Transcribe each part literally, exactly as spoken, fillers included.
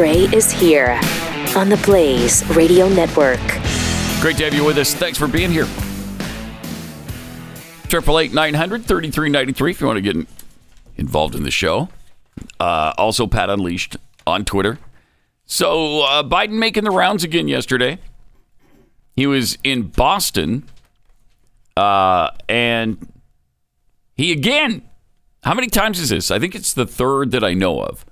Gray is here on the Blaze Radio Network. Great to have you with us. Thanks for being here. eight eight eight, nine hundred, thirty-three ninety-three if you want to get in, involved in the show. Uh, also, Pat Unleashed on Twitter. So, uh, Biden making the rounds again yesterday. He was in Boston, uh, and he again... How many times is this? I think it's the third that I know of.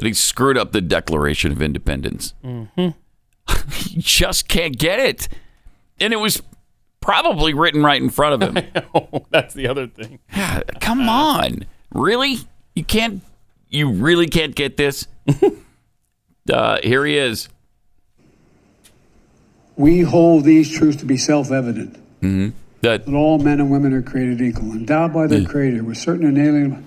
That he screwed up the Declaration of Independence. Mm-hmm. You just can't get it. And it was probably written right in front of him. I know. That's the other thing. Come on. Really? You can't, you really can't get this? uh, here he is. We hold these truths to be self-evident. Mm-hmm. That, that all men and women are created equal, endowed by their uh, creator with certain inalienable.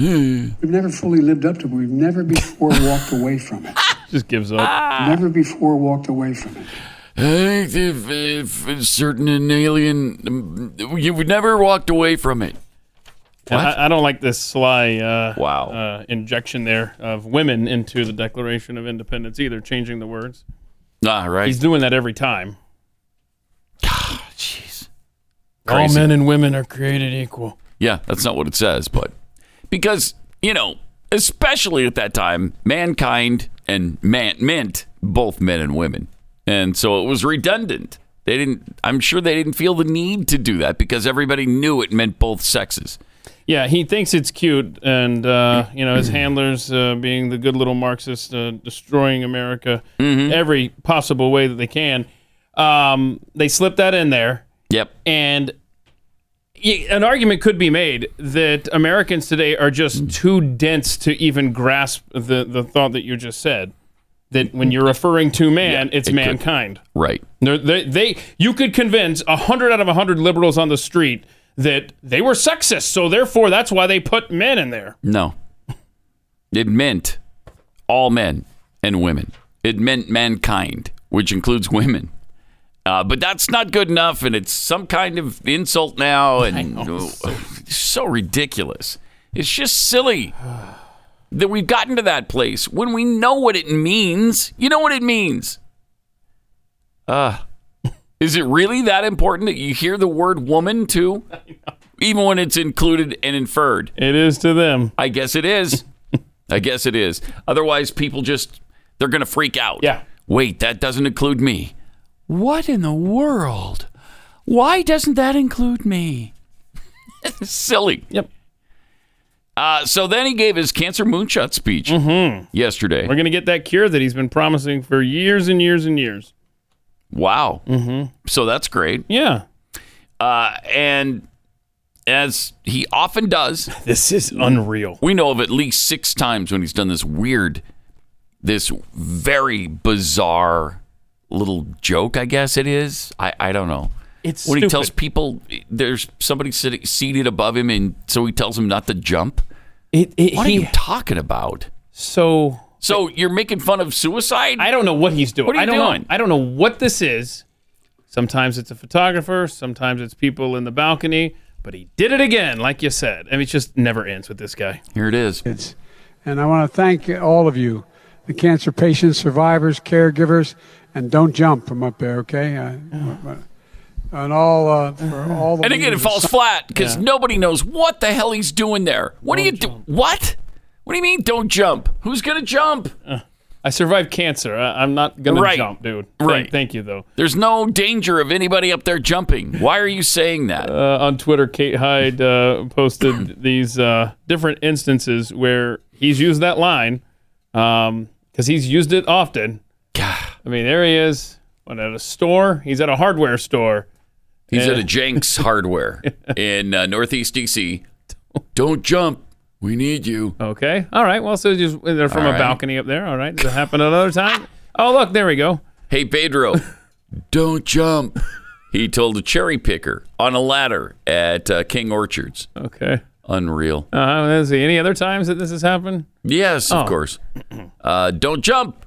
Uh, we've never fully lived up to it. We've never before walked away from it. Just gives up. Ah. Never before walked away from it. I think if, if a certain inalien, you've never walked away from it. I, I don't like this sly uh, wow. uh, injection there of women into the Declaration of Independence either, changing the words. Ah, right. He's doing that every time. Crazy. All men and women are created equal. Yeah, that's not what it says, but because, you know, especially at that time, mankind and man meant both men and women. And so it was redundant. They didn't, I'm sure they didn't feel the need to do that because everybody knew it meant both sexes. Yeah, he thinks it's cute. And, uh, you know, his handlers uh, being the good little Marxist, uh, destroying America mm-hmm. every possible way that they can. Um, they slip that in there. Yep. And an argument could be made that Americans today are just too dense to even grasp the, the thought that you just said, that when you're referring to man, yeah, it's it mankind. Could. Right. They, they, you could convince one hundred out of one hundred liberals on the street that they were sexist, so therefore that's why they put men in there. No. It meant all men and women. It meant mankind, which includes women. Uh, but that's not good enough, and it's some kind of insult now, and oh, it's so ridiculous. It's just silly that we've gotten to that place when we know what it means. You know what it means. Uh, is it really that important that you hear the word woman, too? Even when it's included and inferred. It is to them. I guess it is. I guess it is. Otherwise, people just, they're going to freak out. Yeah. Wait, that doesn't include me. What in the world? Why doesn't that include me? Silly. Yep. Uh, so then he gave his cancer moonshot speech mm-hmm. yesterday. We're going to get that cure that he's been promising for years and years and years. Wow. Mm-hmm. So that's great. Yeah. Uh, and as he often does. This is unreal. We know of at least six times when he's done this weird, this very bizarre little joke, I guess it is. I, I don't know. It's when stupid. He tells people there's somebody sitting seated above him, and so he tells him not to jump. It, it, what he, are you talking about? So, so it, you're making fun of suicide? I don't know what he's doing. What are you I don't doing? Know. I don't know what this is. Sometimes it's a photographer. Sometimes it's people in the balcony. But he did it again, like you said. I mean, it just never ends with this guy. Here it is. It's, and I want to thank all of you, the cancer patients, survivors, caregivers. And don't jump from up there, okay? Uh, and all, uh, for all the and again, it falls flat because yeah. nobody knows what the hell he's doing there. What don't do you jump. do? What? What do you mean? Don't jump? Who's gonna jump? Uh, I survived cancer. I, I'm not gonna right. jump, dude. Right. Thank, thank you, though. There's no danger of anybody up there jumping. Why are you saying that? Uh, on Twitter, Kate Hyde uh, posted these uh, different instances where he's used that line because um, he's used it often. I mean, there he is. What, at a store? He's at a hardware store. He's and- at a Jenks hardware in uh, Northeast D C Don't jump. We need you. Okay. All right. Well, so just they're from All a right. balcony up there. All right. Does it happen another time? Oh, look. There we go. Hey, Pedro. Don't jump. He told a cherry picker on a ladder at uh, King Orchards. Okay. Unreal. Uh, let's see. Any other times that this has happened? Yes, oh. of course. Uh, don't jump.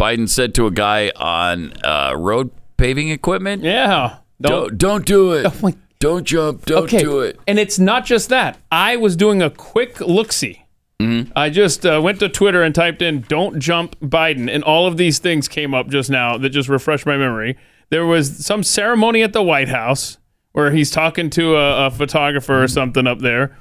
Biden said to a guy on uh, road paving equipment, "Yeah, don't don't, don't do it. Oh don't jump. Don't okay. do it." And it's not just that. I was doing a quick look-see Mm-hmm. I just uh, went to Twitter and typed in "Don't Jump Biden," and all of these things came up just now that just refreshed my memory. There was some ceremony at the White House where he's talking to a, a photographer or something up there.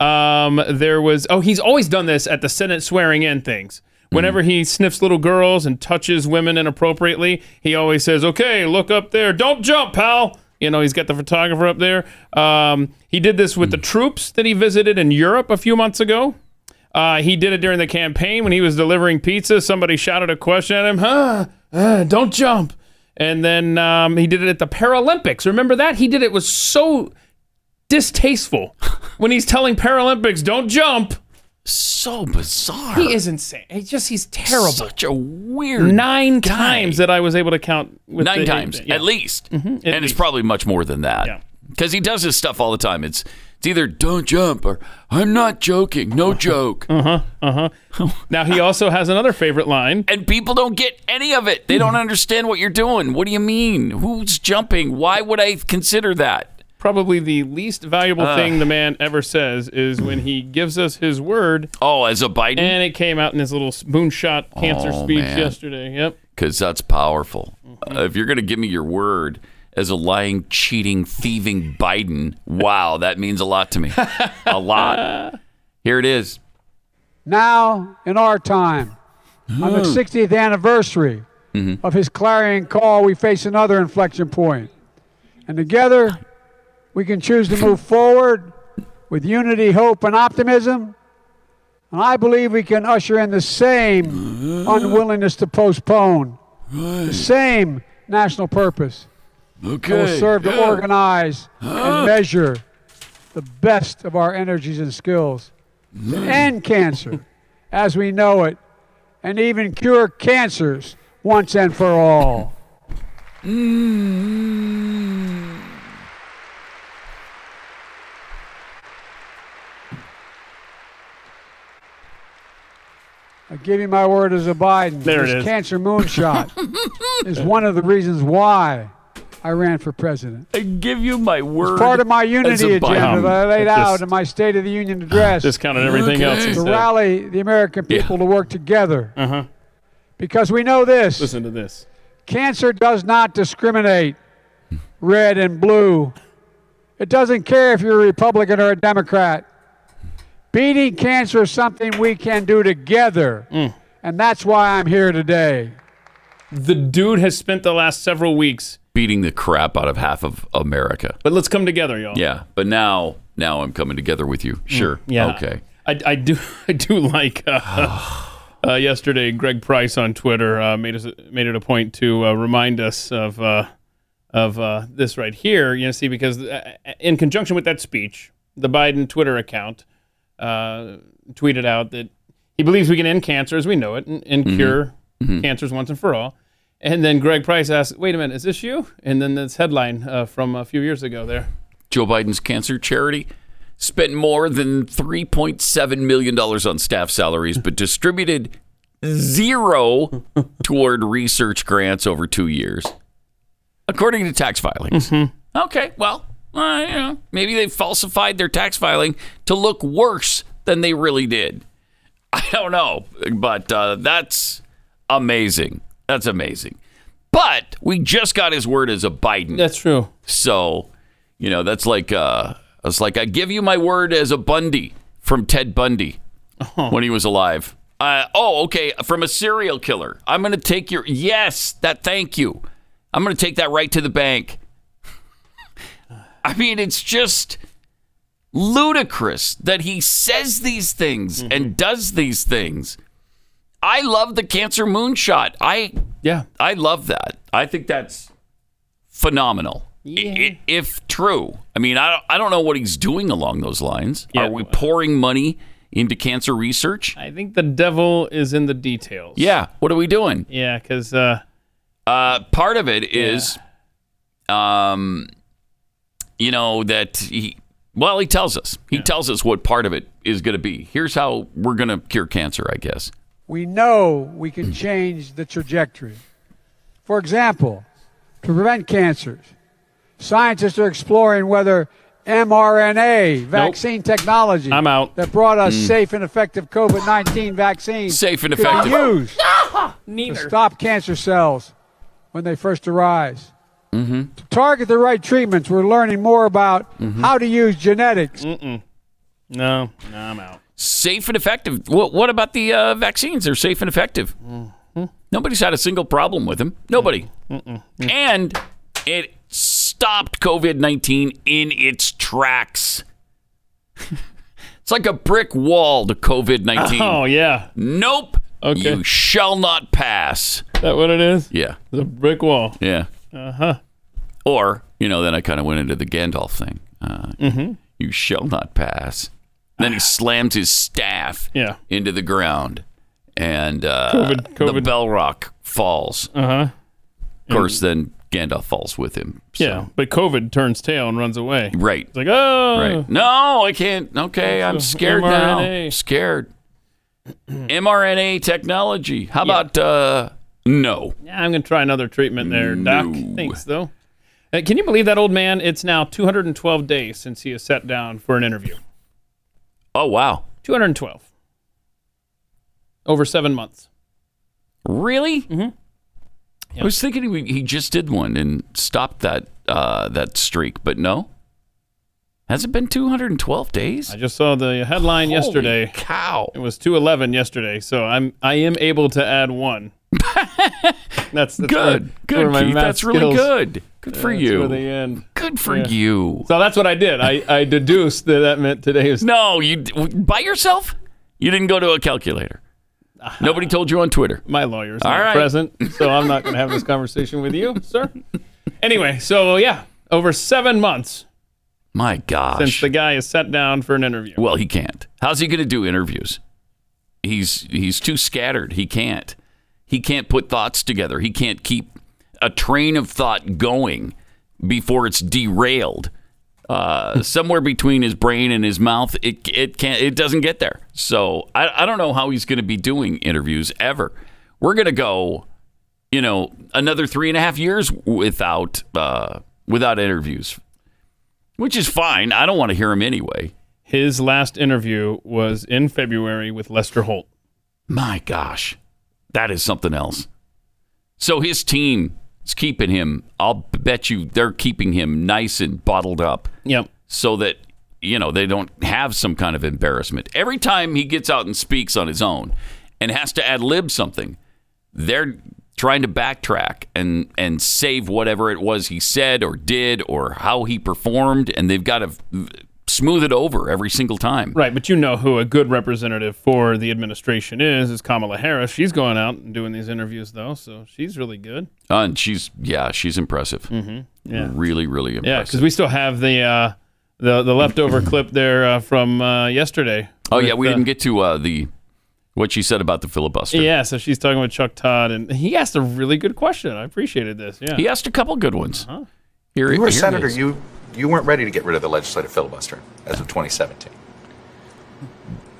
Um, there was, oh, he's always done this at the Senate swearing in things. Whenever mm-hmm. he sniffs little girls and touches women inappropriately, he always says, okay, look up there. Don't jump, pal. You know, he's got the photographer up there. Um, he did this with mm-hmm. the troops that he visited in Europe a few months ago. Uh, he did it during the campaign when he was delivering pizza. Somebody shouted a question at him, huh? Uh, don't jump. And then um, he did it at the Paralympics. Remember that? He did it was so distasteful when he's telling Paralympics, don't jump. So bizarre. He is insane. He just, he's terrible. Such a weird Nine guy. times that I was able to count. With Nine the, times, yeah. at least. Mm-hmm, at and least. It's probably much more than that. Because yeah. he does this stuff all the time. It's, it's either don't jump or I'm not joking. No uh-huh. joke. Uh-huh, uh-huh. Now, he also has another favorite line. And people don't get any of it. They don't understand what you're doing. What do you mean? Who's jumping? Why would I consider that? Probably the least valuable uh, thing the man ever says is when he gives us his word. Oh, as a Biden? And it came out in his little moonshot cancer oh, speech man. yesterday. Yep. Because that's powerful. Mm-hmm. Uh, if you're going to give me your word as a lying, cheating, thieving Biden, wow, that means a lot to me. A lot. Here it is. Now, in our time, on the sixtieth anniversary mm-hmm. of his clarion call, we face another inflection point. And together, we can choose to move forward with unity, hope, and optimism. And I believe we can usher in the same unwillingness to postpone, right. the same national purpose okay. that will serve yeah. to organize huh? and measure the best of our energies and skills mm. to end cancer as we know it, and even cure cancers once and for all. Mm. I give you my word as a Biden. There this it is. Cancer moonshot is one of the reasons why I ran for president. I give you my word. It's part of my unity agenda that I laid out in my State of the Union address. Discounted everything okay. else. To said. rally the American people yeah. to work together. Uh-huh. Because we know this. Listen to this. Cancer does not discriminate red and blue. It doesn't care if you're a Republican or a Democrat. Beating cancer is something we can do together, mm. and that's why I'm here today. The dude has spent the last several weeks beating the crap out of half of America. But let's come together, y'all. Yeah, but now now I'm coming together with you. Sure. Mm, yeah. Okay. I, I, do, I do like uh, uh, yesterday, Greg Price on Twitter uh, made us made it a point to uh, remind us of, uh, of uh, this right here, you know, see, because in conjunction with that speech, the Biden Twitter account Uh, tweeted out that he believes we can end cancer as we know it and, and mm-hmm. cure mm-hmm. cancers once and for all. And then Greg Price asked, wait a minute, is this you? And then this headline uh, from a few years ago there. Joe Biden's cancer charity spent more than three point seven million dollars on staff salaries, but distributed zero toward research grants over two years, according to tax filings. Mm-hmm. Okay, well. Well, you know, maybe they falsified their tax filing to look worse than they really did. I don't know, but uh, that's amazing. That's amazing. But we just got his word as a Biden. That's true. So, you know, that's like uh, it's like I give you my word as a Bundy from Ted Bundy oh. when he was alive. Uh, oh, okay, from a serial killer. I'm going to take your yes. That thank you. I'm going to take that right to the bank. I mean, it's just ludicrous that he says these things mm-hmm. and does these things. I love the cancer moonshot. I yeah, I love that. I think that's phenomenal, yeah. if true. I mean, I don't, I don't know what he's doing along those lines. Yeah. Are we pouring money into cancer research? I think the devil is in the details. Yeah. What are we doing? Yeah, because uh, uh, part of it is... Yeah. Um, You know, that he, well, he tells us. He yeah. tells us what part of it is going to be. Here's how we're going to cure cancer, I guess. We know we can change the trajectory. For example, to prevent cancers, scientists are exploring whether mRNA vaccine nope. technology. I'm out. That brought us mm. safe and effective COVID nineteen vaccines. Safe and effective. Used no, neither. To stop cancer cells when they first arise. Mm-hmm. To target the right treatments, we're learning more about mm-hmm. how to use genetics. Mm-mm. No, no, I'm out. Safe and effective. What, what about the uh, vaccines? They're safe and effective. Mm-hmm. Nobody's had a single problem with them. Nobody. Mm-mm. Mm-mm. And it stopped COVID nineteen in its tracks. It's like a brick wall to COVID nineteen. Oh, yeah. Nope. Okay. You shall not pass. Is that what it is? Yeah. The brick wall. Yeah. Uh-huh. Or, you know, then I kind of went into the Gandalf thing. Uh, mm-hmm. You shall not pass. And then he slams his staff yeah. into the ground, and uh, COVID, COVID. the bell rock falls. Uh-huh. Of course, and then Gandalf falls with him. So. Yeah, but COVID turns tail and runs away. Right. It's like, oh. Right. No, I can't. Okay, I'm scared mRNA now. I'm scared. mRNA technology. How yeah. about... Uh, No. Yeah, I'm going to try another treatment there, Doc. No. Thanks, though. Uh, can you believe that old man? It's now two hundred twelve days since he has sat down for an interview. Oh, wow. two hundred twelve. Over seven months. Really? Mm-hmm. Yep. I was thinking he, he just did one and stopped that uh, that streak, but no. Has it been two hundred twelve days? I just saw the headline Holy yesterday. Cow. It was two eleven yesterday, so I'm I am able to add one. that's, that's good. Where, good, where my Keith. That's skills. Really good. Good for yeah, you. The end. Good for yeah. you. So that's what I did. I, I deduced that that meant today is. No, you by yourself. You didn't go to a calculator. Uh-huh. Nobody told you on Twitter. My lawyer's All not right. present, so I'm not going to have this conversation with you, sir. Anyway, so yeah, over seven months. My gosh. Since the guy is sat down for an interview. Well, he can't. How's he going to do interviews? He's he's too scattered. He can't. He can't put thoughts together. He can't keep a train of thought going before it's derailed. Uh, somewhere between his brain and his mouth, it it can't. It doesn't get there. So I, I don't know how he's going to be doing interviews ever. We're going to go, you know, another three and a half years without uh, without interviews, which is fine. I don't want to hear him anyway. His last interview was in February with Lester Holt. My gosh. That is something else. So his team is keeping him. I'll bet you they're keeping him nice and bottled up. Yep. So that, you know, they don't have some kind of embarrassment. Every time he gets out and speaks on his own and has to ad-lib something, they're trying to backtrack and, and save whatever it was he said or did or how he performed, and they've got to smooth it over every single time. Right, but you know who a good representative for the administration is, is Kamala Harris. She's going out and doing these interviews, though, so she's really good. Uh, and she's, yeah, she's impressive. Mm-hmm. Yeah. Really, really impressive. Yeah, because we still have the uh, the, the leftover clip there uh, from uh, yesterday. Oh, yeah, we the, didn't get to uh, the what she said about the filibuster. Yeah, so she's talking with Chuck Todd, and he asked a really good question. I appreciated this, yeah. He asked a couple good ones. Uh-huh. Here, you were a senator, you... You weren't ready to get rid of the legislative filibuster as of twenty seventeen.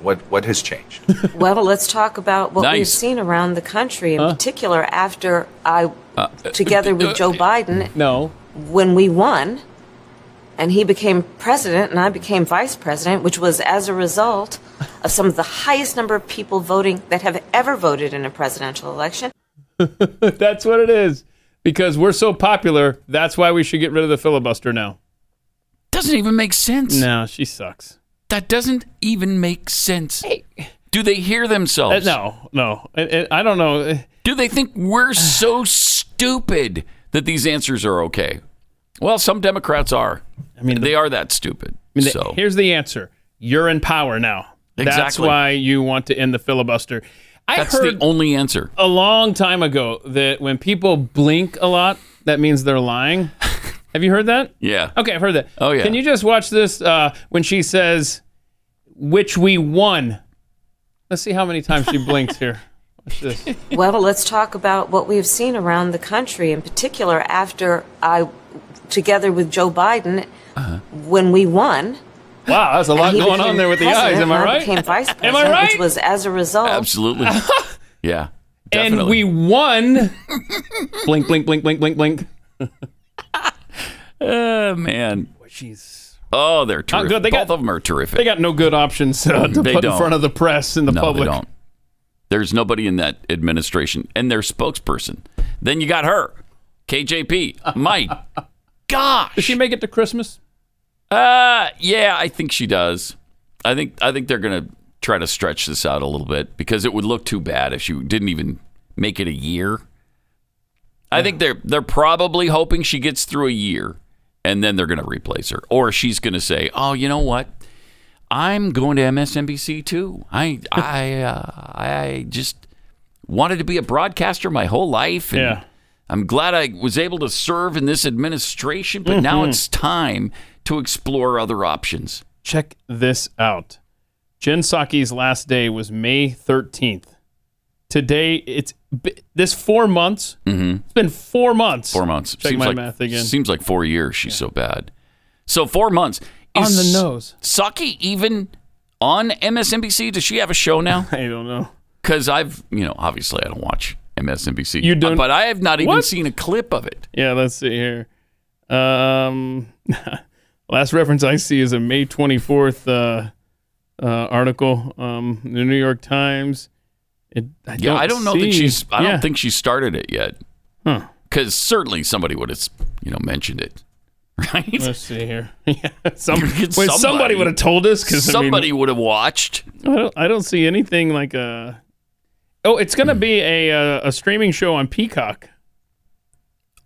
What what has changed? Well, let's talk about what nice. we've seen around the country, in huh? particular after I, uh, together with uh, Joe Biden, no. when we won, and he became president and I became vice president, which was as a result of some of the highest number of people voting that have ever voted in a presidential election. That's what it is. Because we're so popular, that's why we should get rid of the filibuster now. Doesn't even make sense. No, she sucks. That doesn't even make sense. Hey. Do they hear themselves? Uh, no, no. I, I don't know. Do they think we're so stupid that these answers are okay? Well, some Democrats are. I mean, the, they are that stupid. I mean, so. the, here's the answer. You're in power now. Exactly. That's why you want to end the filibuster. I That's heard the only answer. A long time ago that when people blink a lot, that means they're lying. Have you heard that? Yeah. Okay, I've heard that. Oh, yeah. Can you just watch this uh, when she says, which we won? Let's see how many times she blinks here. Watch this. Well, let's talk about what we've seen around the country, in particular after I, together with Joe Biden, uh-huh. when we won. Wow, that's a lot going on there with the eyes. Am I right? Became vice president, am I right? Which was as a result. Absolutely. Yeah, definitely. And we won. Blink, blink, blink, blink, blink, blink. Oh, man. She's Oh, they're terrific. Good. They Both got, of them are terrific. They got no good options uh, to they put don't. in front of the press and the no, public. They don't. There's nobody in that administration. And their spokesperson. Then you got her, K J P. My gosh. Does she make it to Christmas? Uh, yeah, I think she does. I think I think they're going to try to stretch this out a little bit because it would look too bad if she didn't even make it a year. I yeah. think they're they're probably hoping she gets through a year, and then they're going to replace her. Or she's going to say, oh, you know what? I'm going to M S N B C, too. I I uh, I just wanted to be a broadcaster my whole life. And yeah. I'm glad I was able to serve in this administration, but mm-hmm. now it's time to explore other options. Check this out. Jen Psaki's last day was May thirteenth. Today, it's this four months. Mm-hmm. It's been four months. Four months. Check seems my like, math again. Seems like four years. She's yeah. so bad. So four months. Is on the nose. Psaki even on M S N B C? Does she have a show now? I don't know. Because I've, you know, obviously I don't watch M S N B C. You don't? But I have not even what? seen a clip of it. Yeah, let's see here. Um, last reference I see is a May twenty-fourth uh, uh, article um, in the New York Times. It, I yeah, I don't know see. that she's. I yeah. don't think she started it yet. Huh? Because certainly somebody would have, you know, mentioned it, right? Let's see here. Yeah, Some, wait, somebody, somebody would have told us. Because somebody I mean, would have watched. I don't. I don't see anything like a. Oh, it's going to be a, a a streaming show on Peacock.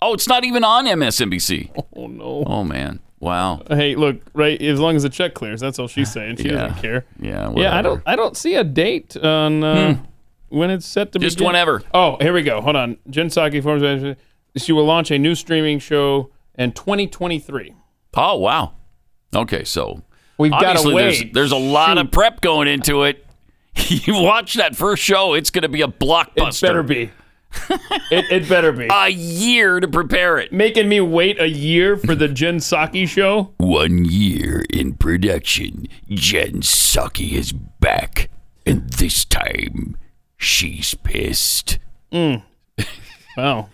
Oh, it's not even on M S N B C. Oh no. Oh man. Wow. Hey, look, right, as long as the check clears, that's all she's saying. She yeah. doesn't care. Yeah. Whatever. Yeah. I don't. I don't see a date on. Uh, hmm. When it's set to be just begin. whenever. Oh, here we go. Hold on. Jen Psaki forms. She will launch a new streaming show in twenty twenty-three. Oh wow. Okay, so we've got to wait. There's, there's a lot Shoot. of prep going into it. You watch that first show, it's going to be a blockbuster. It better be. it, it better be. A year to prepare it. Making me wait a year for the Jen Psaki show. One year in production. Jen Psaki is back, and this time. She's pissed. Mm. Wow.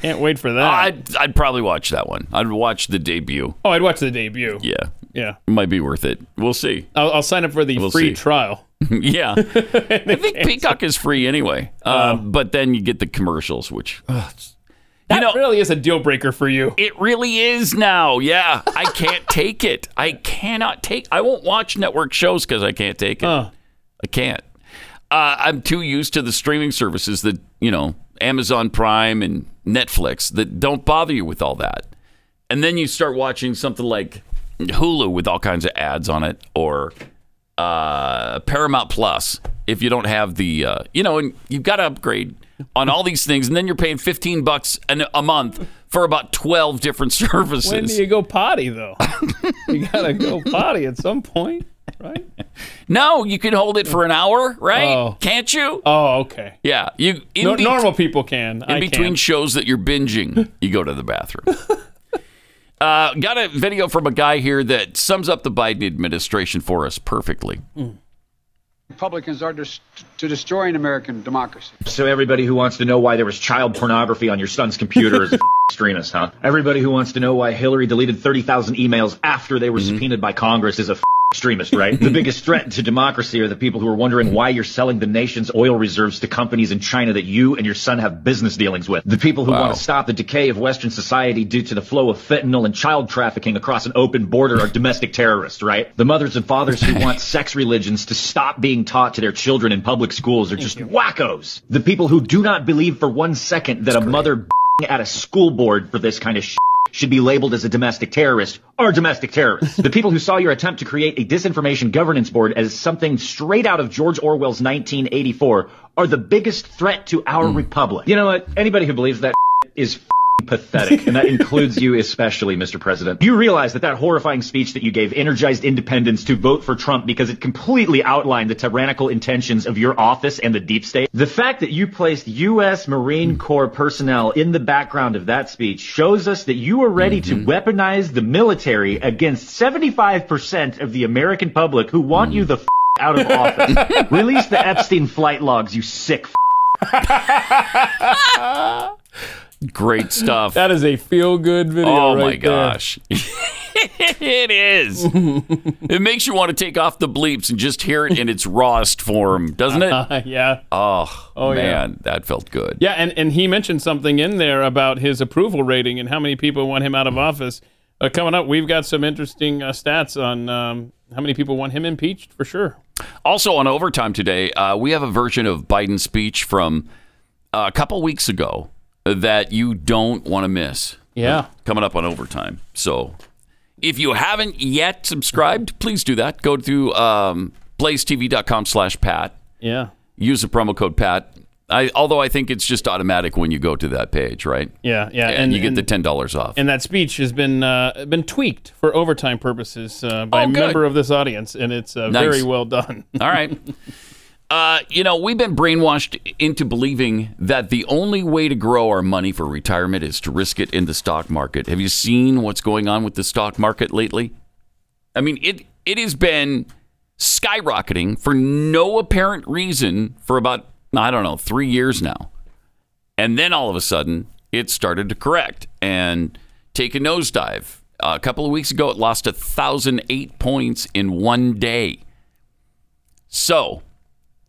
Can't wait for that. I'd, I'd probably watch that one. I'd watch the debut. Oh, I'd watch the debut. Yeah. Yeah. It might be worth it. We'll see. I'll, I'll sign up for the we'll free see. trial. Yeah. I think Peacock is free anyway. Uh, uh, but then you get the commercials, which... Uh, that you know, really is a deal breaker for you. It really is now. Yeah. I can't take it. I cannot take... I won't watch network shows because I can't take it. Uh. I can't. Uh, I'm too used to the streaming services that, you know, Amazon Prime and Netflix that don't bother you with all that. And then you start watching something like Hulu with all kinds of ads on it or uh, Paramount Plus if you don't have the, uh, you know, and you've got to upgrade on all these things. And then you're paying fifteen bucks an, a month for about twelve different services. When do you go potty, though? You got to go potty at some point. Right? No, you can hold it for an hour, right? Oh. Can't you? Oh, okay. Yeah, you. In no, be- normal people can. In I between can. shows that you're binging, you go to the bathroom. uh, got a video from a guy here that sums up the Biden administration for us perfectly. Mm. Republicans are dis- to destroying American democracy. So everybody who wants to know why there was child pornography on your son's computer is a f- extremist, huh? Everybody who wants to know why Hillary deleted thirty thousand emails after they were mm-hmm. subpoenaed by Congress is a f- extremist, right? The biggest threat to democracy are the people who are wondering why you're selling the nation's oil reserves to companies in China that you and your son have business dealings with. The people who wow. want to stop the decay of Western society due to the flow of fentanyl and child trafficking across an open border are domestic terrorists, right? The mothers and fathers who want sex religions to stop being taught to their children in public schools are just wackos. The people who do not believe for one second that That's a great. mother at a school board for this kind of shit should be labeled as a domestic terrorist are domestic terrorists. The people who saw your attempt to create a disinformation governance board as something straight out of George Orwell's nineteen eighty-four are the biggest threat to our mm. republic. You know what? Anybody who believes that is f***ing pathetic, and that includes you especially, Mister President. You realize that that horrifying speech that you gave energized independents to vote for Trump because it completely outlined the tyrannical intentions of your office and the deep state. The fact that you placed U S. Marine Corps personnel in the background of that speech shows us that you are ready mm-hmm. to weaponize the military against seventy-five percent of the American public who want mm. you the f*** out of office. Release the Epstein flight logs, you sick f***. Great stuff. That is a feel-good video. Oh right my gosh. It is. It makes you want to take off the bleeps and just hear it in its rawest form, doesn't it? Uh, yeah. Oh, oh man, yeah. That felt good. Yeah, and, and he mentioned something in there about his approval rating and how many people want him out of office. Uh, coming up, we've got some interesting uh, stats on um, how many people want him impeached, for sure. Also on Overtime today, uh, we have a version of Biden's speech from uh, a couple weeks ago that you don't want to miss. Yeah. Coming up on Overtime. So if you haven't yet subscribed, please do that. Go to um, blaze t v dot com slash pat. Yeah. Use the promo code Pat. I, although I think it's just automatic when you go to that page, right? Yeah, yeah. And, and you get and, the ten dollars off. And that speech has been uh, been tweaked for overtime purposes uh, by oh, a member of this audience, and it's uh, nice. Very well done. All right. Uh, you know, we've been brainwashed into believing that the only way to grow our money for retirement is to risk it in the stock market. Have you seen what's going on with the stock market lately? I mean, it it has been skyrocketing for no apparent reason for about I don't know, three years now. And then all of a sudden, it started to correct and take a nosedive. Uh, a couple of weeks ago, it lost one thousand eight points in one day. So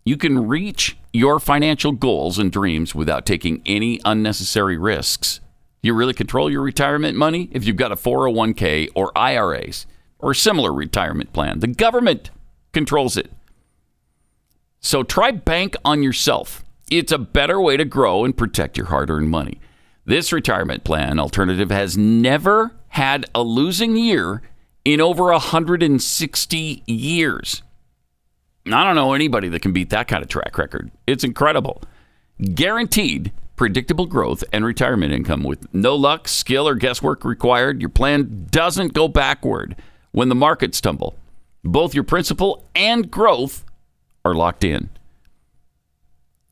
you can reach your financial goals and dreams without taking any unnecessary risks. You really control your retirement money if you've got a four oh one k or I R As or a similar retirement plan. The government controls it. So try Bank on Yourself. It's a better way to grow and protect your hard-earned money. This retirement plan alternative has never had a losing year in over one hundred sixty years. I don't know anybody that can beat that kind of track record. It's incredible. Guaranteed predictable growth and retirement income with no luck, skill, or guesswork required. Your plan doesn't go backward when the markets tumble. Both your principal and growth are locked in.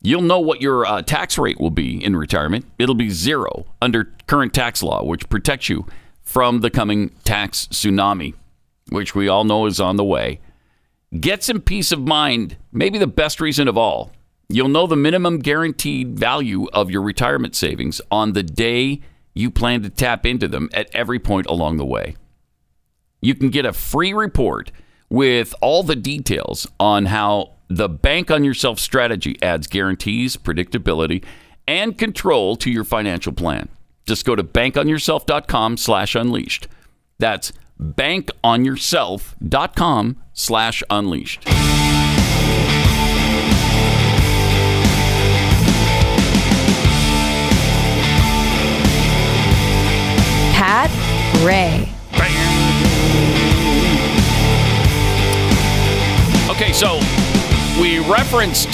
You'll know what your uh, tax rate will be in retirement. It'll be zero under current tax law, which protects you from the coming tax tsunami, which we all know is on the way. Get some peace of mind, maybe the best reason of all. You'll know the minimum guaranteed value of your retirement savings on the day you plan to tap into them at every point along the way. You can get a free report with all the details on how the Bank on Yourself strategy adds guarantees, predictability, and control to your financial plan. Just go to bank on yourself dot com slash unleashed. That's bank on yourself dot com slash unleashed. Pat Gray. Okay, so we referenced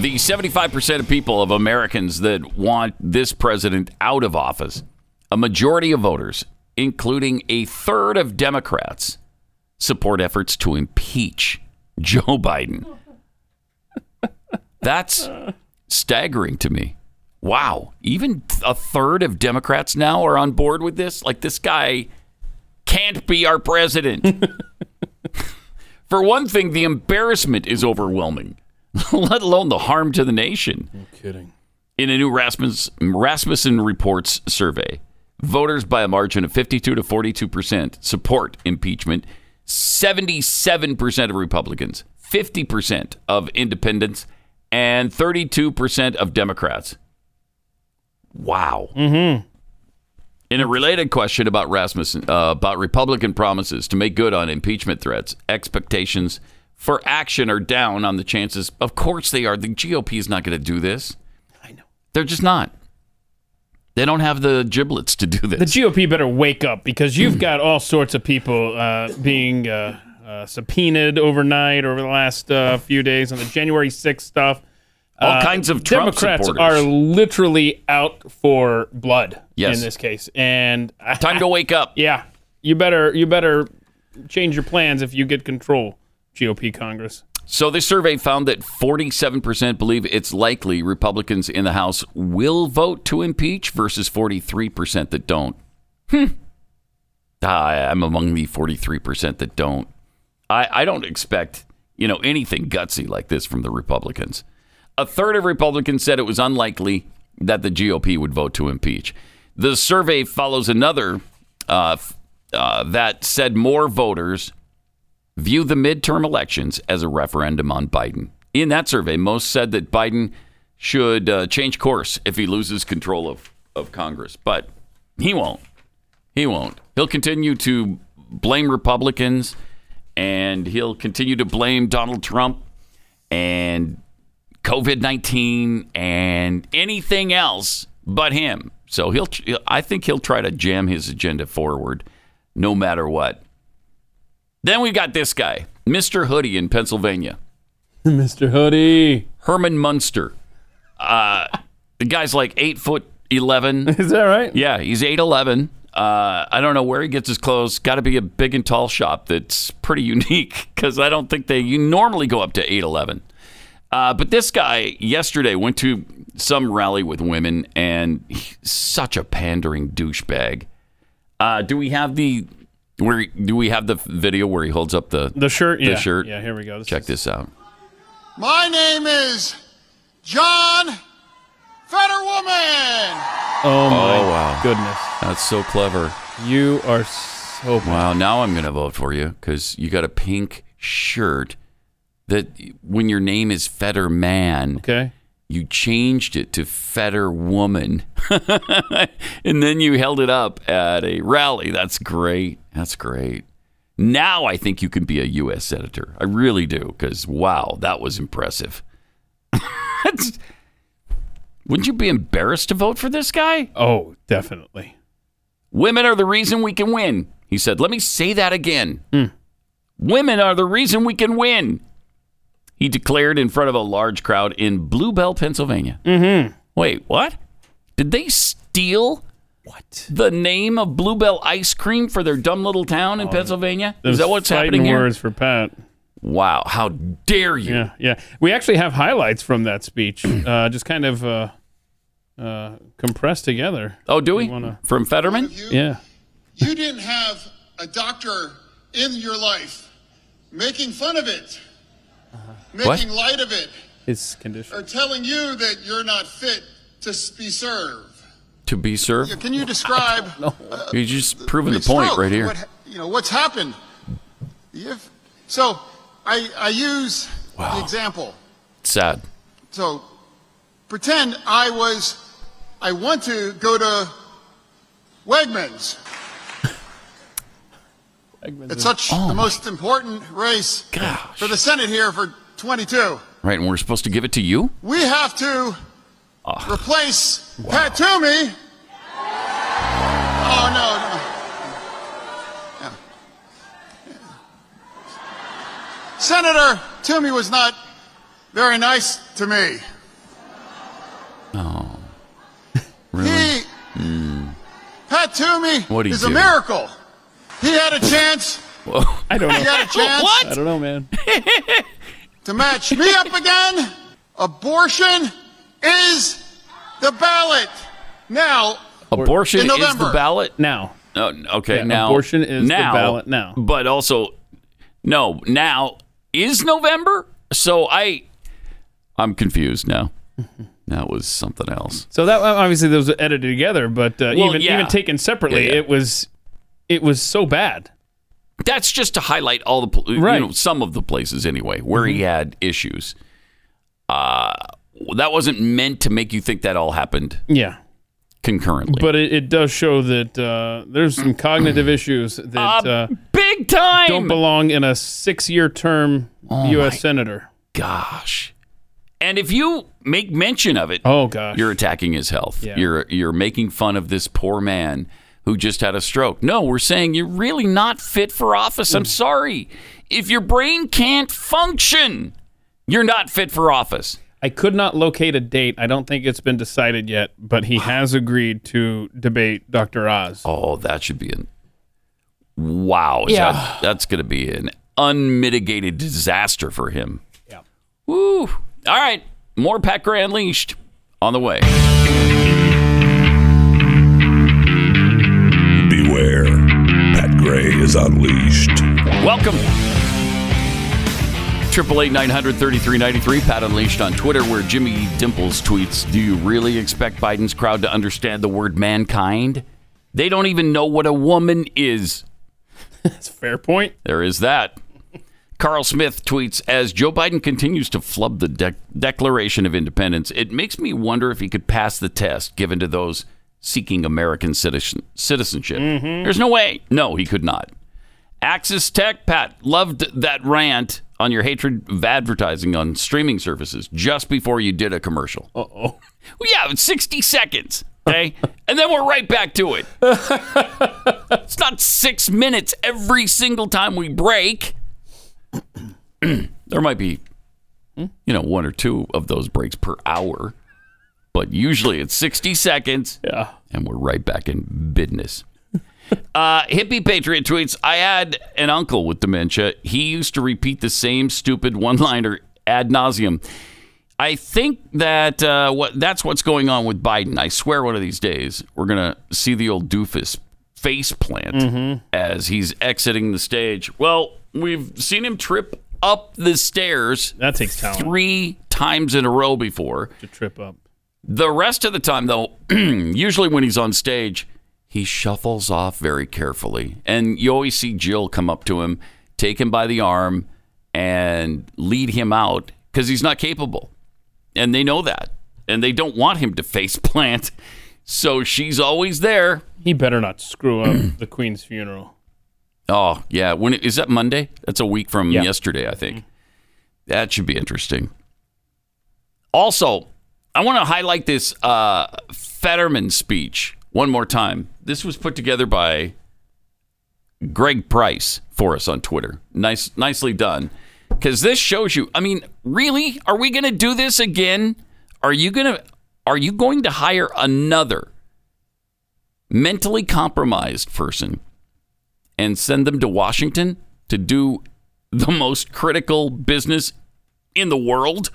the seventy-five percent of people of Americans that want this president out of office. A majority of voters, including a third of Democrats, support efforts to impeach Joe Biden. That's staggering to me. Wow. Even a third of Democrats now are on board with this? Like, this guy can't be our president. For one thing, the embarrassment is overwhelming, let alone the harm to the nation. No kidding. In a new Rasmus, Rasmussen Reports survey, voters by a margin of fifty-two to forty-two percent support impeachment. seventy-seven percent of Republicans, fifty percent of independents, and thirty-two percent of Democrats. Wow. Mm-hmm. In a related question about Rasmussen, uh, about Republican promises to make good on impeachment threats, expectations for action are down on the chances. Of course they are. The G O P is not going to do this. I know. They're just not. They don't have the giblets to do this. The G O P better wake up, because you've got all sorts of people uh, being uh, uh, subpoenaed overnight over the last uh, few days on the January sixth stuff. All uh, kinds of Trump Democrats supporters are literally out for blood, yes, in this case, and time I, to wake up. Yeah, you better you better change your plans if you get control, G O P Congress. So this survey found that forty-seven percent believe it's likely Republicans in the House will vote to impeach versus forty-three percent that don't. Hmm. Ah, I'm among the forty-three percent that don't. I, I don't expect you know anything gutsy like this from the Republicans. A third of Republicans said it was unlikely that the G O P would vote to impeach. The survey follows another uh, uh, that said more voters view the midterm elections as a referendum on Biden. In that survey, most said that Biden should uh, change course if he loses control of, of Congress. But he won't. He won't. He'll continue to blame Republicans, and he'll continue to blame Donald Trump and covid nineteen and anything else but him. So he'll, I think he'll try to jam his agenda forward no matter what. Then we got this guy, Mister Hoodie in Pennsylvania. Mister Hoodie. Herman Munster. Uh, the guy's like eight foot eleven. Is that right? Yeah, he's eight eleven. Uh, I don't know where he gets his clothes. Got to be a big and tall shop that's pretty unique because I don't think they you normally go up to eight eleven. Uh, but this guy yesterday went to some rally with women, and he's such a pandering douchebag. Uh, do we have the... Where do we have the video where he holds up the the shirt? The yeah. shirt. Yeah, here we go. This Check is... this out. My name is John Fetterwoman. Oh my oh, wow. goodness, that's so clever. You are so bad. Wow. Now I'm going to vote for you because you got a pink shirt. That when your name is Fetterman, okay, you changed it to Fetterwoman, and then you held it up at a rally. That's great. That's great. Now I think you can be a U S senator. I really do, because, wow, that was impressive. Wouldn't you be embarrassed to vote for this guy? Oh, definitely. Women are the reason we can win, he said. Let me say that again. Mm. Women are the reason we can win, he declared in front of a large crowd in Blue Bell, Pennsylvania. Mm-hmm. Wait, what? Did they steal... What? The name of Blue Bell ice cream for their dumb little town in oh, Pennsylvania? Is that what's happening here? Words for Pat. Wow. How dare you? Yeah, yeah. We actually have highlights from that speech, uh, just kind of uh, uh, compressed together. Oh, do we? Wanna... From Fetterman? You, yeah. You didn't have a doctor in your life making fun of it, uh-huh. making what? light of it, his condition, or telling you that you're not fit to be served. To be served? Yeah, can you describe? Uh, You're just proving the point right here. What, you know, what's happened? If, so I, I use wow. the example. Sad. So pretend I was, I want to go to Wegmans. Wegmans it's such oh the most important race gosh. for the Senate here for twenty-two. Right, and we're supposed to give it to you? We have to... Uh, Replace wow. Pat Toomey. Oh, no, no. Yeah. Senator Toomey was not very nice to me. Oh, really? He, mm. Pat Toomey what is do? a miracle. He had a chance. Whoa. I don't know. He had a chance. What? I don't know, man. To match me up again. Abortion is the ballot now. Abortion in November. Is the ballot now. Oh, okay, yeah, now. Abortion is now, the ballot now. But also, no, now is November? So I, I'm confused now. That was something else. So that obviously those were edited together, but uh, well, even yeah. even taken separately, yeah, yeah. it was it was so bad. That's just to highlight all the right. you know, some of the places anyway where mm-hmm. he had issues. Uh That wasn't meant to make you think that all happened. Yeah, concurrently. But it, it does show that uh, there's some cognitive issues that uh, uh, big time don't belong in a six-year term oh U S senator. Gosh, and if you make mention of it, oh gosh, you're attacking his health. Yeah. You're you're making fun of this poor man who just had a stroke. No, we're saying you're really not fit for office. I'm sorry, if your brain can't function, you're not fit for office. I could not locate a date. I don't think it's been decided yet, but he has agreed to debate Doctor Oz. Oh, that should be an... Wow. Yeah. That, that's going to be an unmitigated disaster for him. Yeah. Woo. All right. More Pat Gray Unleashed on the way. Beware. Pat Gray is unleashed. Welcome. eight eight eight, nine hundred, thirty-three ninety-three, Pat Unleashed on Twitter, where Jimmy Dimples tweets, do you really expect Biden's crowd to understand the word mankind? They don't even know what a woman is. That's a fair point. There is that. Carl Smith tweets, as Joe Biden continues to flub the de- Declaration of Independence, it makes me wonder if he could pass the test given to those seeking American citizen- citizenship. Mm-hmm. There's no way. No, he could not. Axis Tech, Pat, loved that rant on your hatred of advertising on streaming services just before you did a commercial. Uh-oh. Well, yeah, it's sixty seconds, okay? And then we're right back to it. It's not six minutes every single time we break. There might be, you know, one or two of those breaks per hour, but usually it's sixty seconds, yeah, and we're right back in business. Uh, Hippie Patriot tweets, I had an uncle with dementia. He used to repeat the same stupid one-liner ad nauseum. I think that uh, what that's what's going on with Biden. I swear one of these days we're going to see the old doofus face plant mm-hmm. as he's exiting the stage. Well, we've seen him trip up the stairs that takes talent. three times in a row before. To trip up. The rest of the time, though, usually when he's on stage, he shuffles off very carefully. And you always see Jill come up to him, take him by the arm, and lead him out because he's not capable. And they know that. And they don't want him to face plant. So she's always there. He better not screw up the Queen's funeral. Oh, yeah. When is that Monday? That's a week from yeah. yesterday, I think. Mm-hmm. That should be interesting. Also, I want to highlight this uh, Fetterman speech one more time. This was put together by Greg Price for us on Twitter. Nice, nicely done. Because this shows you, I mean, really? Are we going to do this again? Are you going to, are you going to hire another mentally compromised person and send them to Washington to do the most critical business in the world,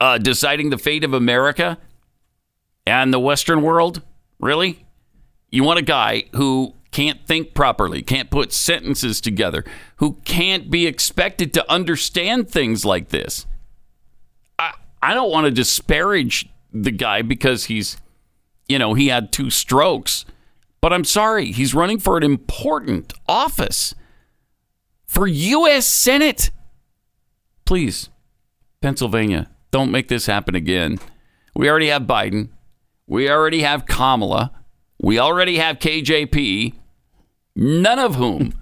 uh, deciding the fate of America and the Western world? Really? You want a guy who can't think properly, can't put sentences together, who can't be expected to understand things like this. I, I don't want to disparage the guy because he's, you know, he had two strokes. But I'm sorry, he's running for an important office for U S Senate. Please, Pennsylvania, don't make this happen again. We already have Biden. We already have Kamala. We already have K J P, none of whom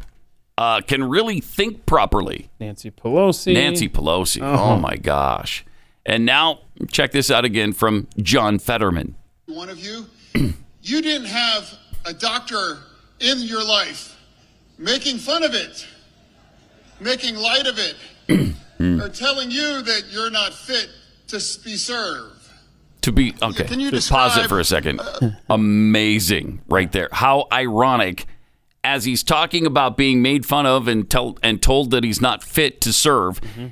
uh, can really think properly. Nancy Pelosi. Nancy Pelosi. Uh-huh. Oh, my gosh. And now, check this out again from John Fetterman. One of you, you didn't have a doctor in your life, making fun of it, making light of it, or telling you that you're not fit to be served. To be, okay, Can you just pause it for a second. Uh, Amazing right there. How ironic as he's talking about being made fun of and, tell, and told that he's not fit to serve, mm-hmm.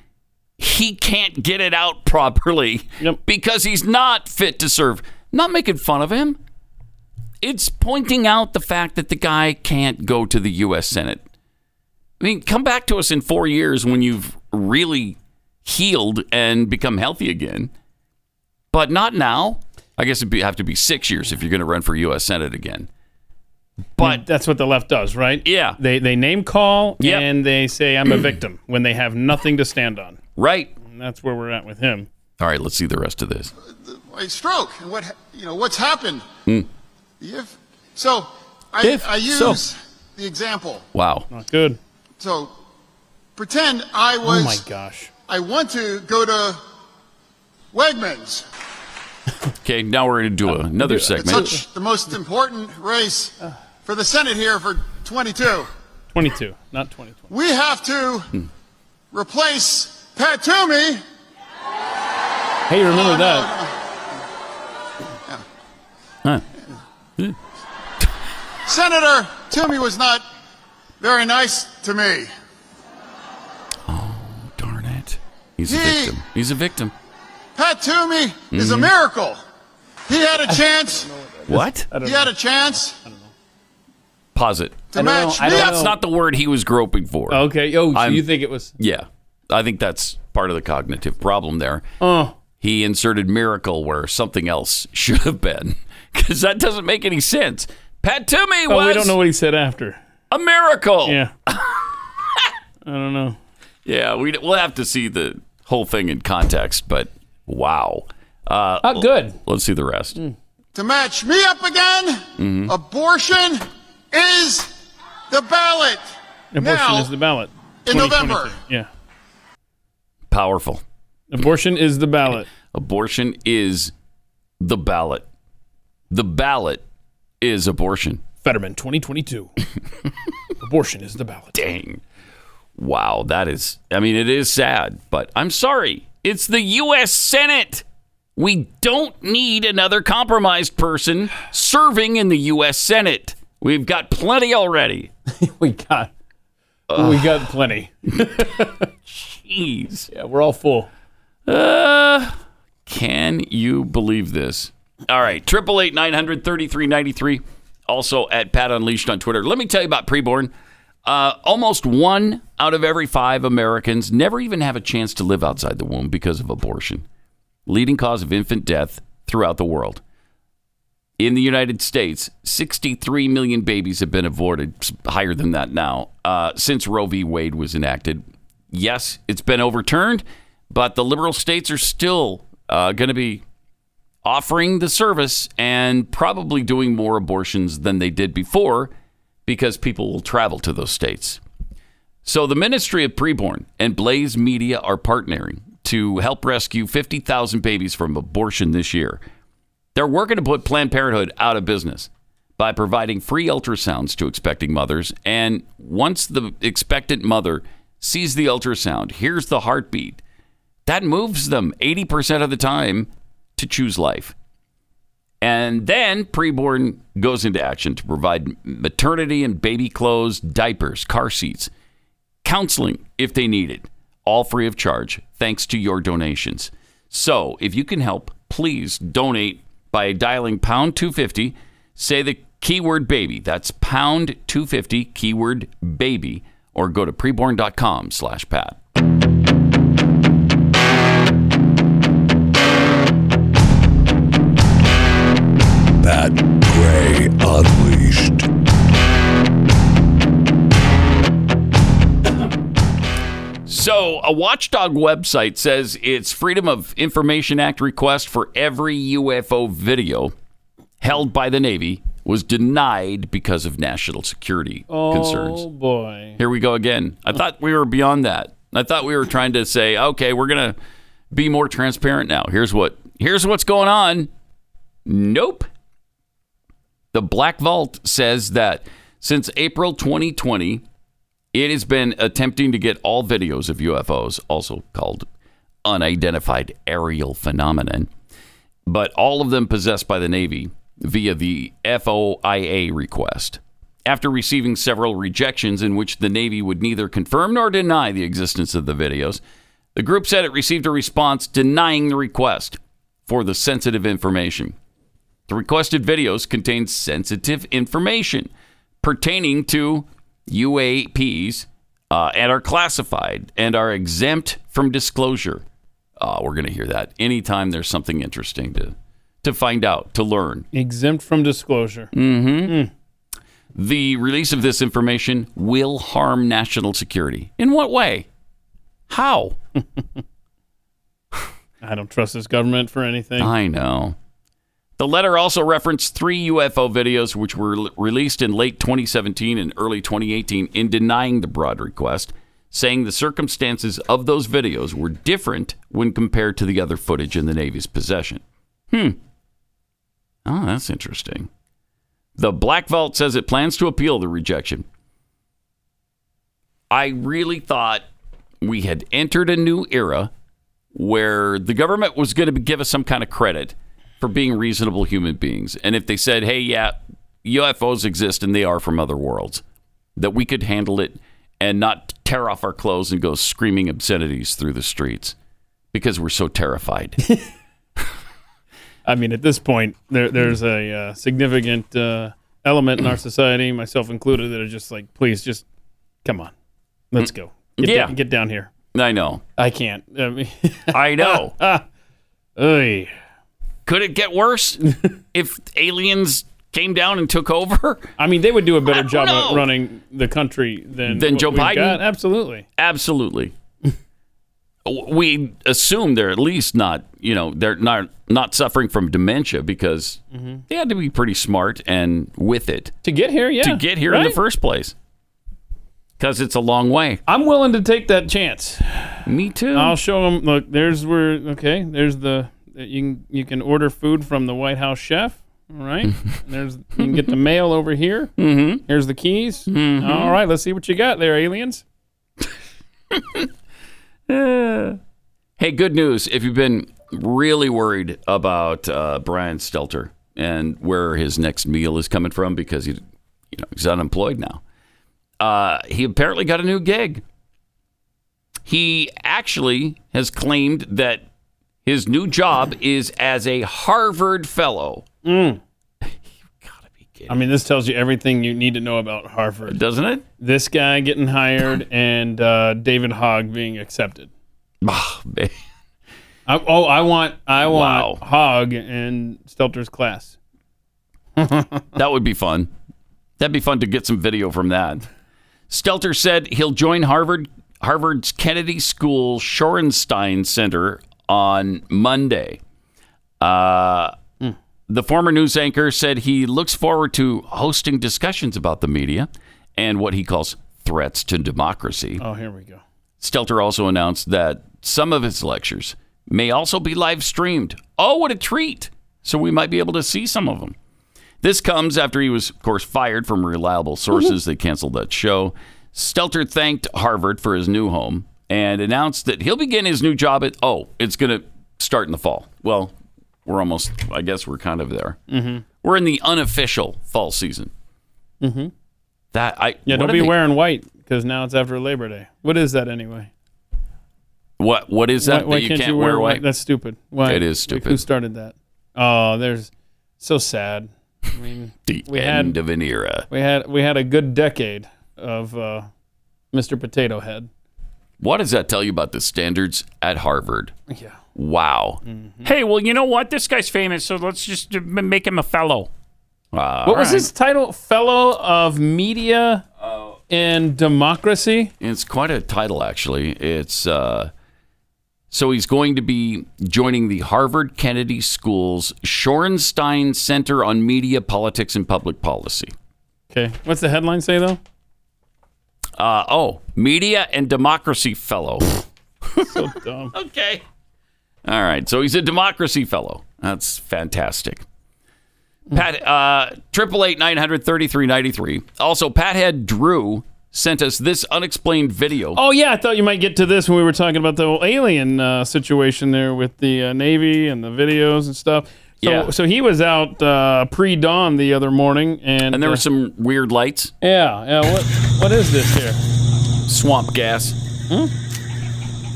he can't get it out properly yep. because he's not fit to serve. Not making fun of him. It's pointing out the fact that the guy can't go to the U S Senate. I mean, come back to us in four years when you've really healed and become healthy again. But not now. I guess it'd be, have to be six years if you're going to run for U S Senate again. But that's what the left does, right? Yeah. They they name call yep. and they say, I'm a victim when they have nothing to stand on. Right. And that's where we're at with him. All right, let's see the rest of this. A stroke. And what you know, what's happened? Mm. If so, I, if, I use so. the example. Wow, not good. So, pretend I was. Oh my gosh! I want to go to Wegmans. Okay, now we're going to do uh, another yeah. segment. It's such the most important race for the Senate here for twenty-two. twenty-two, not twenty twenty. We have to hmm. replace Pat Toomey. Hey, remember on, that? Uh, yeah. Huh. Senator Toomey was not very nice to me. Oh, darn it. He's he, a victim. He's a victim. Pat Toomey mm-hmm. is a miracle. He had a chance. What? He know. had a chance. I don't know. Pause it. To I don't match know. I don't That's know. not the word he was groping for. Okay. Oh, so you think it was? Yeah. I think that's part of the cognitive problem there. Oh. He inserted miracle where something else should have been. Because that doesn't make any sense. Pat Toomey was... Oh, we don't know what he said after. a miracle. Yeah. I don't know. Yeah, we, we'll have to see the whole thing in context, but wow. Uh, oh, good. Let's see the rest. Mm. To match me up again, mm-hmm. abortion is the ballot. Abortion now, is the ballot. In November. Yeah. Powerful. Abortion is the ballot. Abortion is the ballot. The ballot is abortion. Fetterman twenty twenty-two. Abortion is the ballot. Dang. Wow, that is, I mean, it is sad, but I'm sorry. It's the U S Senate. We don't need another compromised person serving in the U S Senate. We've got plenty already. we got uh, we got plenty. Jeez. Yeah, we're all full. Uh, can you believe this? All right, eight eight eight, nine hundred, thirty-three ninety-three. Also at Pat Unleashed on Twitter. Let me tell you about Preborn. Uh, almost one out of every five Americans never even have a chance to live outside the womb because of abortion, leading cause of infant death throughout the world. In the United States, sixty-three million babies have been aborted, higher than that now, uh, since Roe v. Wade was enacted. Yes, it's been overturned, but the liberal states are still uh, going to be offering the service and probably doing more abortions than they did before, because people will travel to those states. So the Ministry of Preborn and Blaze Media are partnering to help rescue fifty thousand babies from abortion this year. They're working to put Planned Parenthood out of business by providing free ultrasounds to expecting mothers. And once the expectant mother sees the ultrasound, hears the heartbeat, that moves them eighty percent of the time to choose life. And then Preborn goes into action to provide maternity and baby clothes, diapers, car seats, counseling if they need it, all free of charge, thanks to your donations. So if you can help, please donate by dialing pound two fifty. Say the keyword baby. That's pound two fifty, keyword baby, or go to preborn.com slash Pat. Pat Gray Unleashed. So, a watchdog website says its Freedom of Information Act request for every U F O video held by the Navy was denied because of national security oh, concerns. Oh, boy. Here we go again. I thought we were beyond that. I thought we were trying to say, okay, we're going to be more transparent now. Here's what. Here's what's going on. Nope. The Black Vault says that since April twenty twenty, it has been attempting to get all videos of U F Os, also called unidentified aerial phenomenon, but all of them possessed by the Navy via the F O I A request. After receiving several rejections in which the Navy would neither confirm nor deny the existence of the videos, the group said it received a response denying the request for the sensitive information. The requested videos contain sensitive information pertaining to U A Ps uh, and are classified and are exempt from disclosure. Uh, we're going to hear that anytime there's something interesting to, to find out, to learn. Exempt from disclosure. Mm-hmm. Mm. The release of this information will harm national security. In what way? How? I don't trust this government for anything. I know. The letter also referenced three U F O videos which were l- released in late twenty seventeen and early twenty eighteen in denying the broad request, saying the circumstances of those videos were different when compared to the other footage in the Navy's possession. Hmm. Oh, that's interesting. The Black Vault says it plans to appeal the rejection. I really thought we had entered a new era where the government was going to give us some kind of credit for being reasonable human beings. And if they said, hey, yeah, U F Os exist and they are from other worlds, that we could handle it and not tear off our clothes and go screaming obscenities through the streets because we're so terrified. I mean, at this point, there, there's a uh, significant uh, element in our society, myself included, that are just like, please, just come on. Let's go. Get yeah. Da- get down here. I know. I can't. I, mean, I know. Ah, ah. Oy. Could it get worse if aliens came down and took over? I mean, they would do a better job know. at running the country than, than Joe Biden. Got. Absolutely. Absolutely. We assume they're at least not, you know, they're not not suffering from dementia because mm-hmm. they had to be pretty smart and with it. To get here, yeah. To get here right? in the first place. Because it's a long way. I'm willing to take that chance. Me too. I'll show them. Look, there's where, okay, there's the, you can, you can order food from the White House chef. All right. There's, you can get the mail over here. Mm-hmm. Here's the keys. Mm-hmm. All right, let's see what you got there, aliens. Uh, hey, good news. If you've been really worried about uh, Brian Stelter and where his next meal is coming from because he, you know, he's unemployed now, uh, he apparently got a new gig. He actually has claimed that his new job is as a Harvard fellow. Mm. I mean, this tells you everything you need to know about Harvard. Doesn't it? This guy getting hired and uh, David Hogg being accepted. Oh, man. I, oh, I want I want wow. Hogg in Stelter's class. That would be fun. That'd be fun to get some video from that. Stelter said he'll join Harvard Harvard's Kennedy School Shorenstein Center on Monday. Uh The former news anchor said he looks forward to hosting discussions about the media and what he calls threats to democracy. Oh, here we go. Stelter also announced that some of his lectures may also be live streamed. Oh, what a treat. So we might be able to see some of them. This comes after he was, of course, fired from reliable sources. They canceled that show. Stelter thanked Harvard for his new home and announced that he'll begin his new job at, oh, it's going to start in the fall. Well, We're almost, I guess we're kind of there. Mm-hmm. We're in the unofficial fall season. Mm-hmm. That I Yeah, don't be they, wearing white because now it's after Labor Day. What is that anyway? What What is that why, why that you can't, can't you wear, wear white? white? That's stupid. Why? It is stupid. Who started that? Oh, there's, so sad. I mean, the we end had, of an era. We had, we had a good decade of uh, Mister Potato Head. What does that tell you about the standards at Harvard? Yeah. Wow. Mm-hmm. Hey, well, you know what? This guy's famous, so let's just make him a fellow. Uh, what was right. his title? Fellow of Media uh, and Democracy? It's quite a title, actually. It's uh, so he's going to be joining the Harvard Kennedy School's Shorenstein Center on Media, Politics, and Public Policy. Okay. What's the headline say, though? Uh, oh, Media and Democracy Fellow. So dumb. Okay. All right, so he's a democracy fellow. That's fantastic. Pat, uh, triple eight nine hundred thirty-three ninety-three. Also, Pathead Drew sent us this unexplained video. Oh, yeah, I thought you might get to this when we were talking about the whole alien uh, situation there with the uh, Navy and the videos and stuff. So, yeah. So he was out uh, pre-dawn the other morning. And, and there uh, were some weird lights. Yeah, yeah. What What is this here? Swamp gas. Hmm?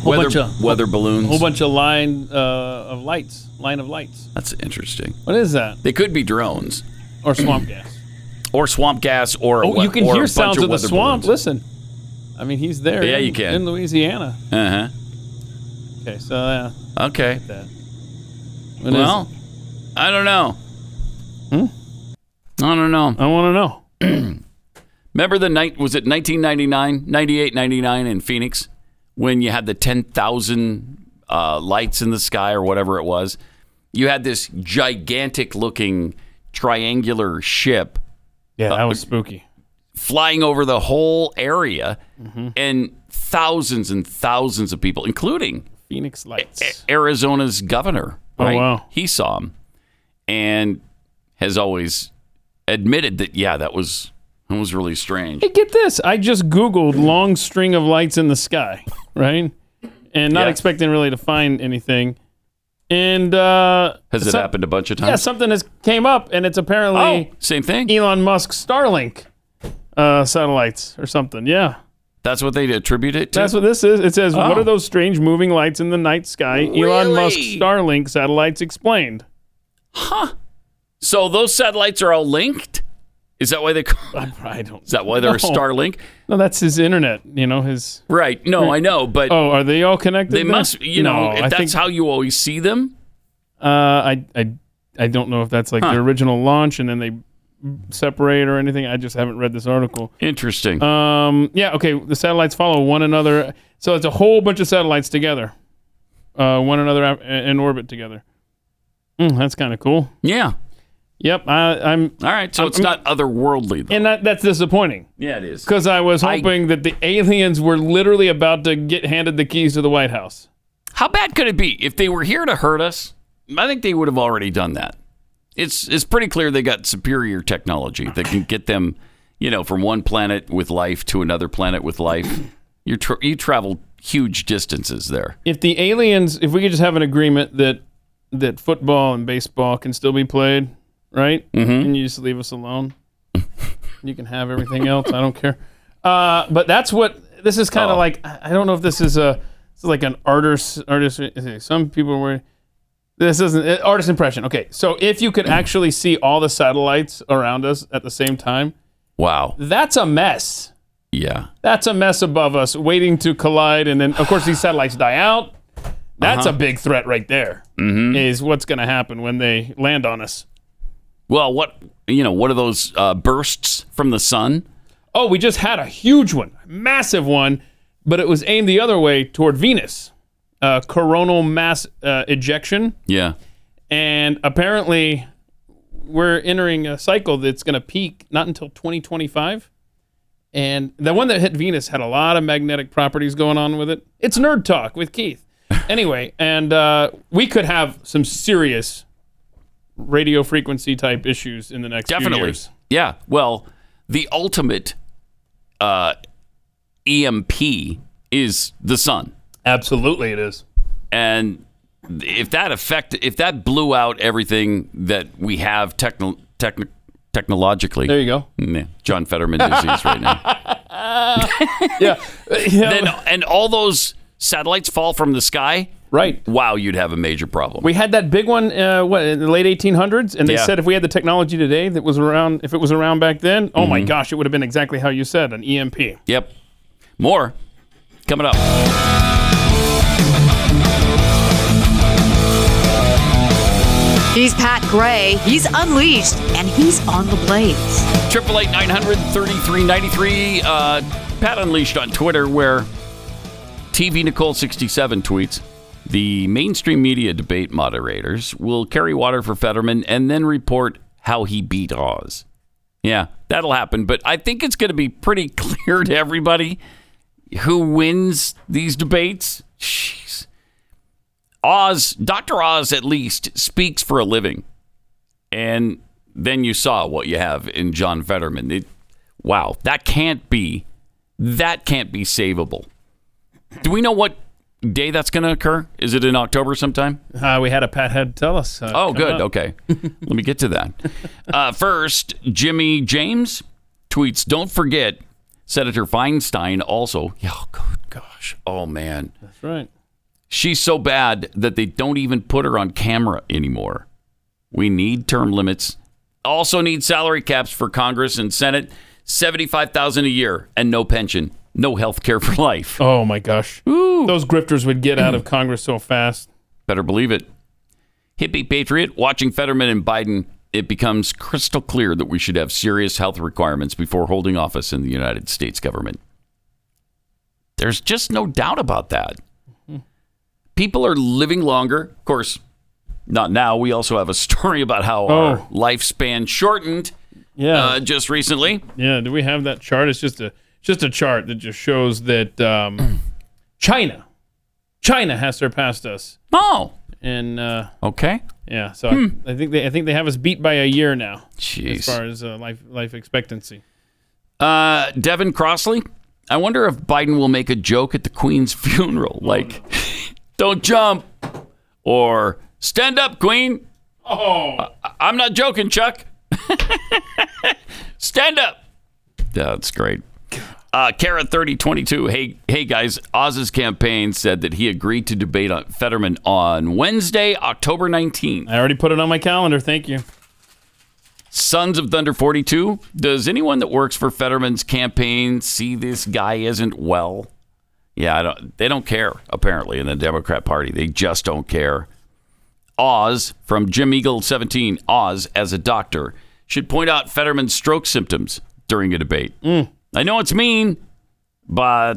Whole weather, bunch of, weather balloons. A whole bunch of line uh, of lights. Line of lights. That's interesting. What is that? They could be drones. Or swamp gas. Or swamp gas or oh, a, you can hear sounds of, of the swamp. Balloons. Listen. I mean, he's there. Yeah, in, you can. In Louisiana. Uh-huh. Okay, so, yeah. Uh, okay. Like that. Well, I don't know. Hmm? I don't know. I want to know. Remember the night, was it nineteen ninety-nine, ninety-eight, ninety-nine in Phoenix? When you had the ten thousand uh, lights in the sky or whatever it was, you had this gigantic-looking triangular ship. Yeah, that uh, was spooky. Flying over the whole area, mm-hmm. and thousands and thousands of people, including Phoenix Lights, a- Arizona's governor. Right? Oh, wow. He saw them and has always admitted that, yeah, that was... It was really strange. Hey, get this. I just Googled long string of lights in the sky, right? And not yeah. expecting really to find anything. And uh, has it some, happened a bunch of times? Yeah, something has came up, and it's apparently oh, same thing. Elon Musk's Starlink uh, satellites or something. Yeah. That's what they attribute it to? That's what this is. It says, oh. What are those strange moving lights in the night sky? Really? Elon Musk's Starlink satellites explained. Huh. So those satellites are all linked? Is that why they call it? I don't. Is that why they're no. Starlink? No, that's his internet. You know his. Right. No, I know, but. Oh, are they all connected? They then? Must. You no, know, if I that's think, how you always see them. Uh, I, I, I don't know if that's like uh. the original launch, and then they separate or anything. I just haven't read this article. Interesting. Um, yeah, okay. The satellites follow one another. So it's a whole bunch of satellites together, uh, one another in orbit together. Mm, that's kind of cool. Yeah. Yep. I, I'm. All right. So I'm, it's not otherworldly, though. And that, that's disappointing. Yeah, it is. Because I was hoping I, that the aliens were literally about to get handed the keys to the White House. How bad could it be? If they were here to hurt us, I think they would have already done that. It's it's pretty clear they got superior technology that can get them, you know, from one planet with life to another planet with life. You tra- you travel huge distances there. If the aliens, if we could just have an agreement that that football and baseball can still be played, right? Mm-hmm. And you just leave us alone. You can have everything else. I don't care. Uh, but that's what this is kind of oh. like. I don't know if this is a this is like an artist artist. Some people were. This isn't artist impression. Okay, so if you could actually see all the satellites around us at the same time, wow, that's a mess. Yeah, that's a mess above us, waiting to collide, and then of course these satellites die out. That's uh-huh. a big threat right there. Mm-hmm. Is what's going to happen when they land on us. Well, what you know, what are those uh, bursts from the sun? Oh, we just had a huge one, massive one, but it was aimed the other way toward Venus. Uh, coronal mass uh, ejection. Yeah. And apparently we're entering a cycle that's going to peak not until twenty twenty-five. And the one that hit Venus had a lot of magnetic properties going on with it. It's nerd talk with Keith. Anyway, and uh, we could have some serious radio frequency type issues in the next Definitely. few years. Yeah. Well, the ultimate uh, E M P is the sun. Absolutely, it is. And if that affect, if that blew out everything that we have techno, techno, technologically, there you go. Nah, John Fetterman disease right now. yeah. yeah. Then, and all those satellites fall from the sky. Right. Wow, you'd have a major problem. We had that big one uh, what, in the late eighteen hundreds, and they yeah. said if we had the technology today that was around, if it was around back then, oh mm-hmm. my gosh, it would have been exactly how you said, an E M P. Yep. More coming up. He's Pat Gray, he's Unleashed, and he's on the Blaze. eight eight eight, nine hundred, thirty-three ninety-three. Uh, Pat Unleashed on Twitter, where T V Nicole sixty-seven tweets, the mainstream media debate moderators will carry water for Fetterman and then report how he beat Oz. Yeah, that'll happen, but I think it's going to be pretty clear to everybody who wins these debates. Jeez. Oz, Doctor Oz, at least, speaks for a living. And then you saw what you have in John Fetterman. It, wow, that can't be, that can't be savable. Do we know what day that's going to occur? Is it in October sometime? Uh, we had a Pat Head tell us. Uh, oh, good. Up. Okay. Let me get to that. Uh, first, Jimmy James tweets, don't forget, Senator Feinstein also. Oh, good gosh. Oh, man. That's right. She's so bad that they don't even put her on camera anymore. We need term limits. Also need salary caps for Congress and Senate. seventy-five thousand dollars a year and no pension. No health care for life. Oh, my gosh. Ooh. Those grifters would get out of Congress so fast. Better believe it. Hippie patriot, watching Fetterman and Biden, it becomes crystal clear that we should have serious health requirements before holding office in the United States government. There's just no doubt about that. People are living longer. Of course, not now. We also have a story about how oh. our lifespan shortened yeah. uh, just recently. Yeah, do we have that chart? It's just a just a chart that just shows that um, China, China has surpassed us. Oh. And uh, okay. Yeah, so hmm. I, I think they I think they have us beat by a year now. Jeez. As far as uh, life life expectancy. Uh, Devin Crossley, I wonder if Biden will make a joke at the Queen's funeral, like. Oh, no. Don't jump, or stand up, Queen. Oh, I- I'm not joking, Chuck. Stand up. That's great. Uh, Kara thirty twenty-two. Hey, hey guys. Oz's campaign said that he agreed to debate on Fetterman on Wednesday, October nineteenth. I already put it on my calendar. Thank you. Sons of Thunder forty-two. Does anyone that works for Fetterman's campaign see this guy isn't well? Yeah, I don't, they don't care, apparently, in the Democrat Party. They just don't care. Oz, from Jim Eagle seventeen, Oz, as a doctor, should point out Fetterman's stroke symptoms during a debate. Mm. I know it's mean, but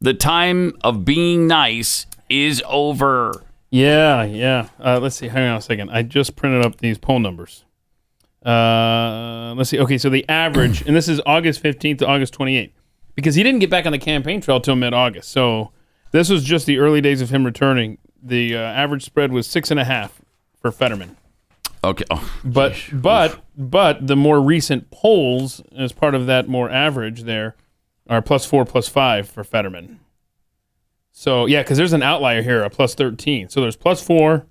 the time of being nice is over. Yeah, yeah. Uh, let's see. Hang on a second. I just printed up these poll numbers. Uh, let's see. Okay, so the average, and this is August fifteenth to August twenty-eighth, because he didn't get back on the campaign trail till mid-August. So this was just the early days of him returning. The uh, average spread was six and a half for Fetterman. Okay. Oh, but gosh. but Oof. but the more recent polls, as part of that more average, there are plus four, plus five for Fetterman. So, yeah, because there's an outlier here, a plus thirteen. So there's plus four,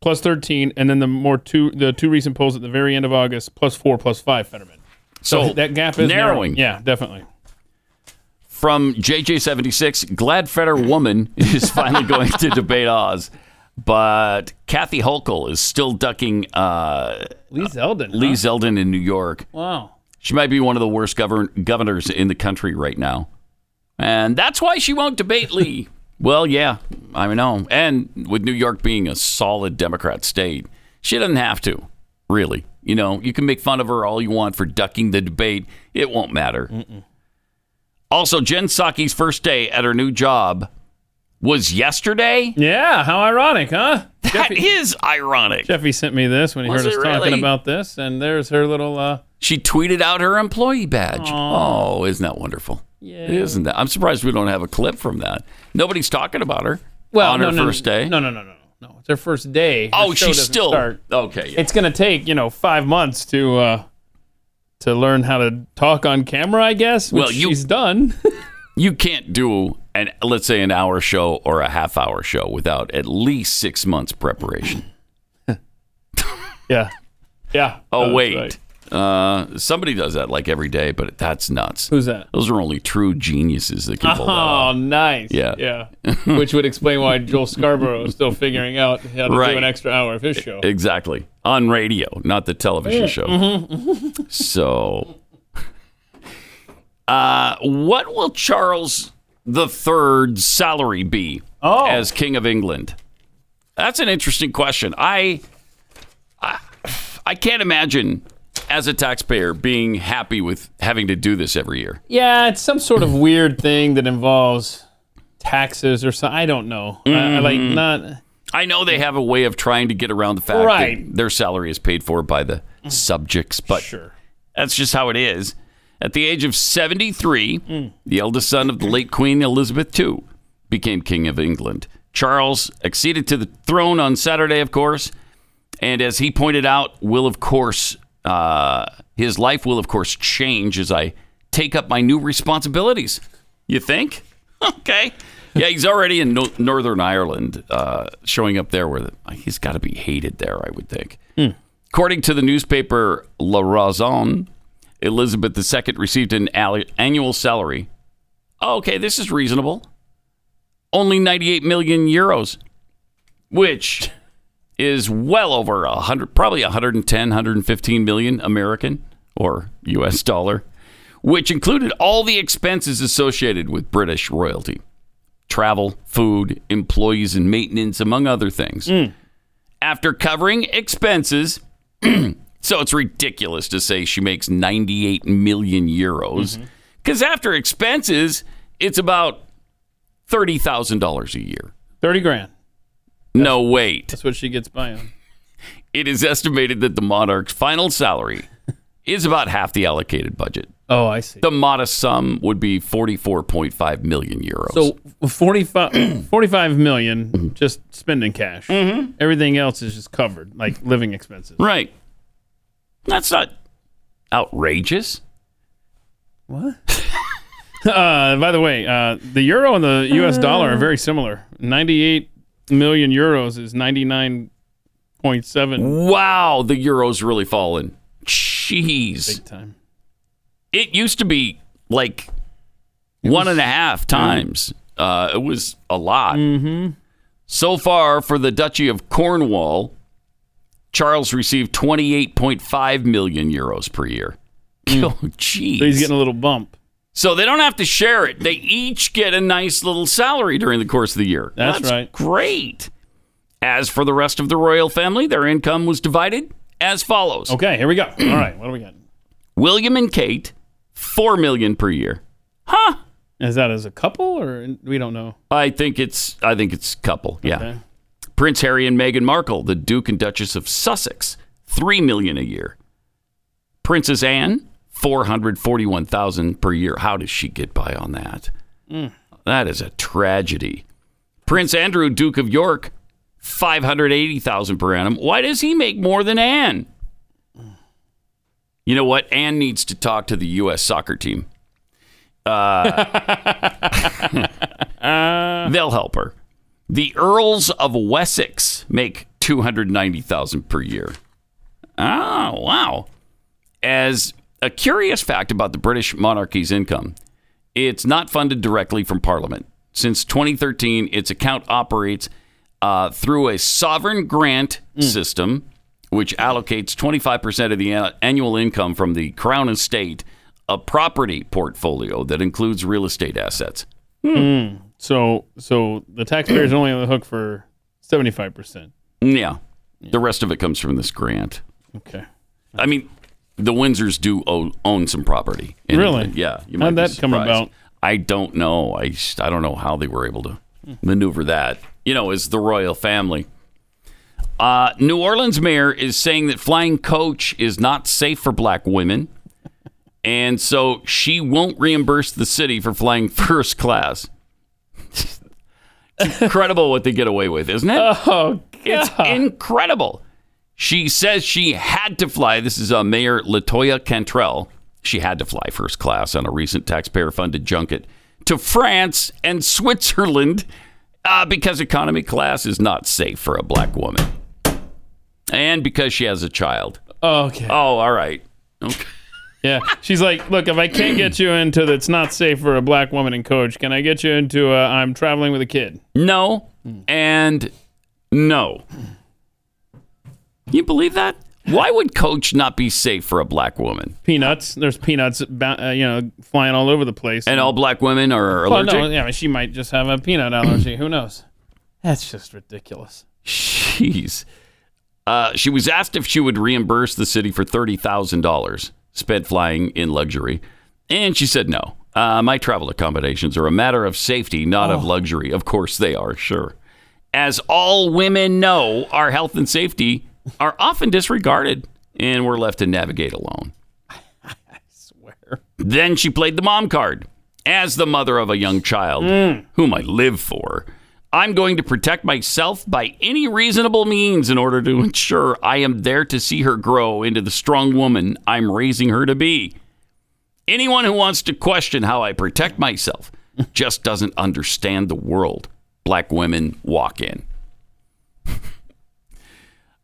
plus thirteen, and then the more two the two recent polls at the very end of August, plus four, plus five Fetterman. So, so that gap is narrowing. narrowing. Yeah, definitely. From J J seventy-six, glad Fetterwoman is finally going to debate Oz. But Kathy Hochul is still ducking uh, Lee Zeldin. Lee huh? Zeldin in New York. Wow. She might be one of the worst govern- governors in the country right now. And that's why she won't debate Lee. Well, yeah, I know. And with New York being a solid Democrat state, she doesn't have to, really. You know, you can make fun of her all you want for ducking the debate. It won't matter. Mm-mm. Also, Jen Psaki's first day at her new job was yesterday. Yeah, how ironic, huh? That Jeffy, is ironic. Jeffy sent me this when he was heard us really? talking about this, and there's her little... Uh... She tweeted out her employee badge. Aww. Oh, isn't that wonderful? Yeah. Isn't that? I'm surprised we don't have a clip from that. Nobody's talking about her well, on no, her no, first day. No, no, no, no, no, no. It's her first day. Her oh, she's still... Start. Okay. Yeah. It's going to take, you know, five months to uh, to learn how to talk on camera, I guess, which well, you, she's done. You can't do... And let's say an hour show or a half hour show without at least six months preparation. yeah. Yeah. Oh, wait. Right. Uh, somebody does that like every day, but that's nuts. Who's that? Those are only true geniuses that can pull that off. Oh, nice. Yeah. Yeah. Which would explain why Joel Scarborough is still figuring out how to right. do an extra hour of his show. Exactly. On radio, not the television yeah. show. Mm-hmm. So, uh, what will Charles... the third salary be oh. as King of England? That's an interesting question. I, I I can't imagine as a taxpayer being happy with having to do this every year. Yeah, it's some sort of weird thing that involves taxes or something. I don't know. Mm-hmm. I, like not. I know they have a way of trying to get around the fact right. that their salary is paid for by the subjects, but sure. that's just how it is. At the age of seventy-three, mm. the eldest son of the late Queen Elizabeth the Second became King of England. Charles acceded to the throne on Saturday, of course, and as he pointed out, will of course uh, his life will of course change as I take up my new responsibilities. You think? Okay. Yeah, he's already in no- Northern Ireland, uh, showing up there where the, he's got to be hated there, I would think. Mm. According to the newspaper La Razón, Elizabeth the Second received an annual salary. Okay, this is reasonable. Only ninety-eight million euros, which is well over one hundred, probably one hundred ten, one hundred fifteen million American or U S dollar, which included all the expenses associated with British royalty. Travel, food, employees and maintenance, among other things. Mm. After covering expenses... So it's ridiculous to say she makes ninety-eight million euros because mm-hmm. after expenses, it's about thirty thousand dollars a year. thirty grand. That's, no, wait. That's what she gets by on. It is estimated that the monarch's final salary is about half the allocated budget. Oh, I see. The modest sum would be forty-four point five million euros. So forty-five, forty-five million mm-hmm. just spending cash. Mm-hmm. Everything else is just covered, like living expenses. Right. That's not outrageous. What? uh, by the way, uh, the euro and the U S dollar are very similar. ninety-eight million euros is ninety-nine point seven. Wow, the euro's really fallen. Jeez. Big time. It used to be like it one was, and a half times. Mm-hmm. Uh, it was a lot. Mm-hmm. So far for the Duchy of Cornwall... Charles received twenty-eight point five million euros per year. Mm. Oh, geez. So he's getting a little bump. So they don't have to share it. They each get a nice little salary during the course of the year. That's, That's right. Great. As for the rest of the royal family, their income was divided as follows. Okay, here we go. All right, what do we got? William and Kate, four million dollars per year. Huh? Is that as a couple, or we don't know? I think it's I think it's couple, yeah. Okay. Prince Harry and Meghan Markle, the Duke and Duchess of Sussex, three million dollars a year. Princess Anne, four hundred forty-one thousand dollars per year. How does she get by on that? Mm. That is a tragedy. Prince Andrew, Duke of York, five hundred eighty thousand dollars per annum. Why does he make more than Anne? You know what? Anne needs to talk to the U S soccer team. Uh, they'll help her. The Earls of Wessex make two hundred ninety thousand dollars per year. Oh, wow. As a curious fact about the British monarchy's income, it's not funded directly from Parliament. Since twenty thirteen, its account operates uh, through a sovereign grant mm. system, which allocates twenty-five percent of the annual income from the Crown Estate, a property portfolio that includes real estate assets. Mm. So so the taxpayer's only on the hook for seventy-five percent. Yeah. yeah. The rest of it comes from this grant. Okay. I mean, the Windsors do own some property. In really? England. Yeah. You might How'd that come about? I don't know. I, just, I don't know how they were able to maneuver that. You know, as the royal family. Uh, New Orleans mayor is saying that flying coach is not safe for black women. And so she won't reimburse the city for flying first class. It's incredible what they get away with, isn't it? Oh, God. It's incredible. She says she had to fly. This is uh, Mayor Latoya Cantrell. She had to fly first class on a recent taxpayer-funded junket to France and Switzerland uh, because economy class is not safe for a black woman. And because she has a child. Okay. Oh, all right. Okay. Yeah, she's like, look, if I can't get you into that's not safe for a black woman in coach, can I get you into a, I'm traveling with a kid? No, and no. You believe that? Why would coach not be safe for a black woman? Peanuts. There's peanuts, uh, you know, flying all over the place. And all black women are allergic? Well, no, yeah, she might just have a peanut allergy. Who knows? That's just ridiculous. Jeez. Uh, she was asked if she would reimburse the city for thirty thousand dollars. Spent flying in luxury. And she said, no, uh, my travel accommodations are a matter of safety, not oh. of luxury. Of course they are, sure. As all women know, our health and safety are often disregarded, and we're left to navigate alone. I swear. Then she played the mom card. As the mother of a young child, mm. whom I live for, I'm going to protect myself by any reasonable means in order to ensure I am there to see her grow into the strong woman I'm raising her to be. Anyone who wants to question how I protect myself just doesn't understand the world black women walk in.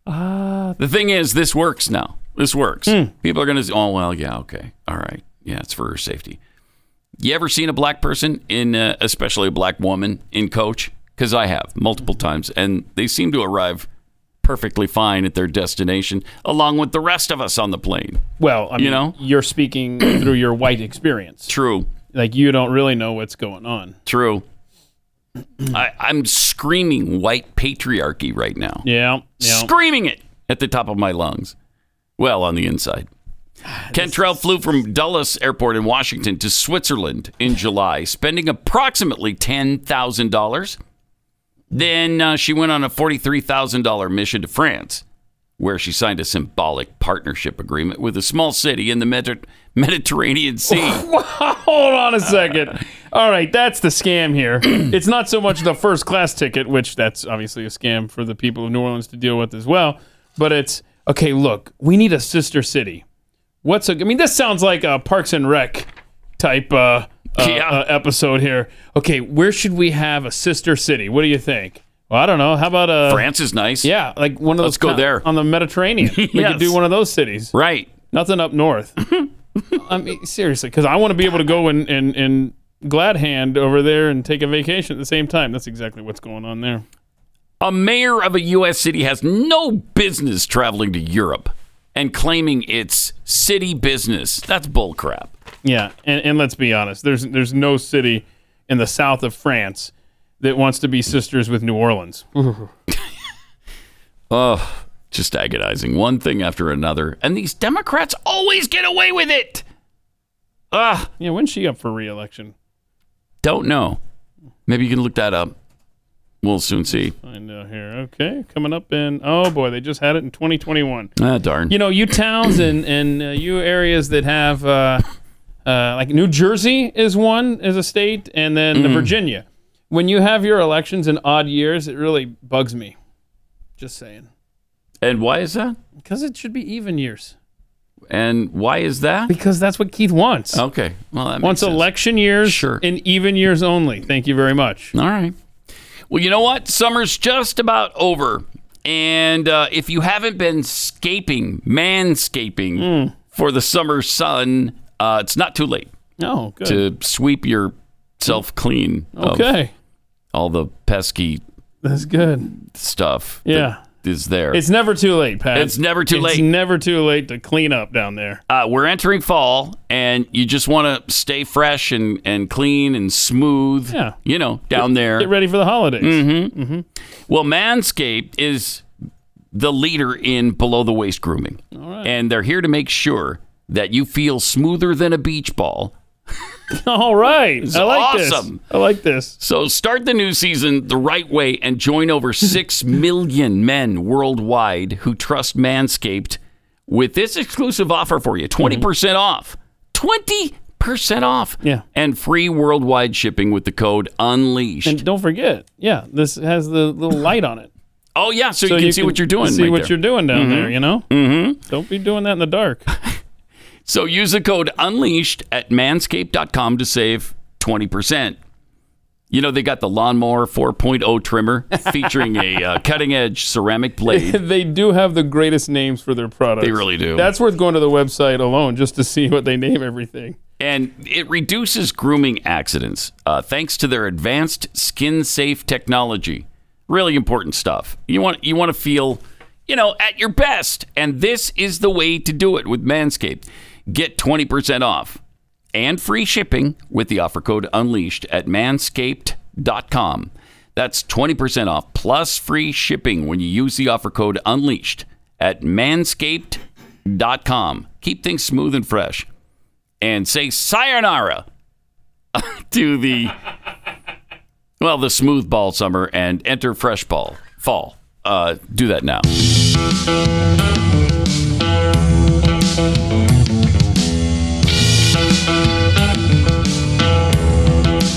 uh, the thing is, this works now. This works. Mm. People are going to say, oh, well, yeah, okay. All right. Yeah, it's for her safety. You ever seen a black person, in, uh, especially a black woman, in coach? Because I have, multiple times, and they seem to arrive perfectly fine at their destination, along with the rest of us on the plane. Well, I mean, you know? You're speaking through your white experience. True. Like, you don't really know what's going on. True. I, I'm screaming white patriarchy right now. Yeah, yeah. Screaming it at the top of my lungs. Well, on the inside. Cantrell flew from Dulles Airport in Washington to Switzerland in July, spending approximately ten thousand dollars. Then uh, she went on a forty-three thousand dollars mission to France, where she signed a symbolic partnership agreement with a small city in the Medi- Mediterranean Sea. Hold on a second. All right, that's the scam here. It's not so much the first class ticket, which that's obviously a scam for the people of New Orleans to deal with as well. But it's, okay, look, we need a sister city. What's a, I mean, this sounds like a Parks and Rec type uh Uh, yeah. uh, episode here. Okay, where should we have a sister city? What do you think? Well, I don't know. How about uh, France is nice. Yeah, like one of those. Let's go there on the Mediterranean. Yes. We could do one of those cities. Right. Nothing up north. I mean, seriously, because I want to be able to go and and and glad hand over there and take a vacation at the same time. That's exactly what's going on there. A mayor of a U S city has no business traveling to Europe and claiming it's city business. That's bullcrap. Yeah, and, and let's be honest. There's there's no city in the south of France that wants to be sisters with New Orleans. Oh, Just agonizing. One thing after another. And these Democrats always get away with it. Ugh. Yeah, when's she up for re-election? Don't know. Maybe you can look that up. We'll soon see. Find out here. Okay, coming up in, oh boy, they just had it in twenty twenty-one. Ah, darn. You know, you towns and, and uh, you areas that have, uh, uh, like New Jersey is one, is a state, and then mm. Virginia. When you have your elections in odd years, it really bugs me. Just saying. And why is that? Because it should be even years. And why is that? Because that's what Keith wants. Okay. Well, that makes Wants sense. Election years sure. and even years only. Thank you very much. All right. Well, you know what? Summer's just about over. And uh, if you haven't been scaping, manscaping mm. for the summer sun, uh, it's not too late. Oh, good. To sweep yourself clean. Okay. Of all the pesky That's good. stuff. Yeah. That is there. It's never too late, Pat. It's never too it's late. It's never too late to clean up down there. Uh, we're entering fall, and you just want to stay fresh and, and clean and smooth, yeah. you know, down get, there. Get ready for the holidays. Mm-hmm. Mm-hmm. Well, Manscaped is the leader in below-the-waist grooming. All right. And they're here to make sure that you feel smoother than a beach ball. All right. I like awesome. this. I like this. So start the new season the right way and join over six million men worldwide who trust Manscaped with this exclusive offer for you. twenty percent mm-hmm. off. twenty percent off. Yeah. And free worldwide shipping with the code UNLEASHED. And don't forget, yeah, this has the little light on it. Oh, yeah. So, so you can you see can what you're doing. See right what there. you're doing down mm-hmm. there, you know? Mm-hmm. Don't be doing that in the dark. So use the code UNLEASHED at manscaped dot com to save twenty percent. You know, they got the Lawnmower four point oh trimmer featuring a uh, cutting-edge ceramic blade. They do have the greatest names for their products. They really do. That's worth going to the website alone just to see what they name everything. And it reduces grooming accidents uh, thanks to their advanced skin-safe technology. Really important stuff. You want you want to feel, you know, at your best. And this is the way to do it with Manscaped. Get twenty percent off and free shipping with the offer code UNLEASHED at manscaped dot com. That's twenty percent off plus free shipping when you use the offer code UNLEASHED at manscaped dot com. Keep things smooth and fresh. And say sayonara to the, well, the smooth ball summer and enter fresh ball fall. Uh, do that now.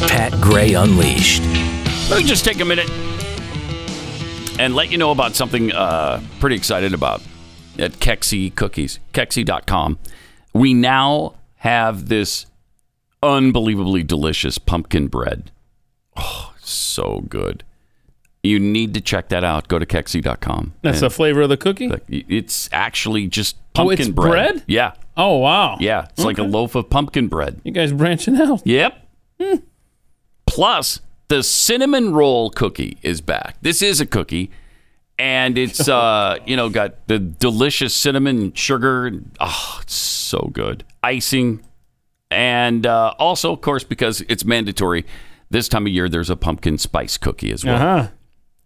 Pat Gray Unleashed. Let me just take a minute and let you know about something uh, pretty excited about at Kexi Cookies, Kexi dot com. We now have this unbelievably delicious pumpkin bread. Oh, so good. You need to check that out. Go to Kexi dot com. That's the flavor of the cookie? It's actually just pumpkin oh, it's bread. bread? Yeah. Oh, wow. Yeah. It's okay. Like a loaf of pumpkin bread. You guys branching out. Yep. Hmm. Plus, the cinnamon roll cookie is back. This is a cookie, and it's, uh, you know, got the delicious cinnamon sugar. Oh, it's so good. Icing. And uh, also, of course, because it's mandatory, this time of year, there's a pumpkin spice cookie as well. Uh-huh.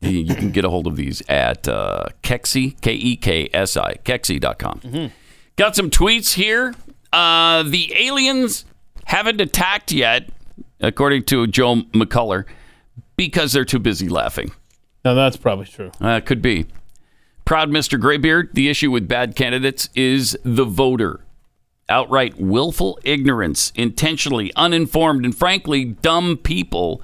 You can get a hold of these at uh, Kexi, K E K S I, Kexi dot com. Mm-hmm. Got some tweets here. Uh, the aliens haven't attacked yet, according to Joe McCullough, because they're too busy laughing. Now, that's probably true. Uh, could be. Proud Mister Graybeard, the issue with bad candidates is the voter. Outright willful ignorance, intentionally uninformed, and frankly, dumb people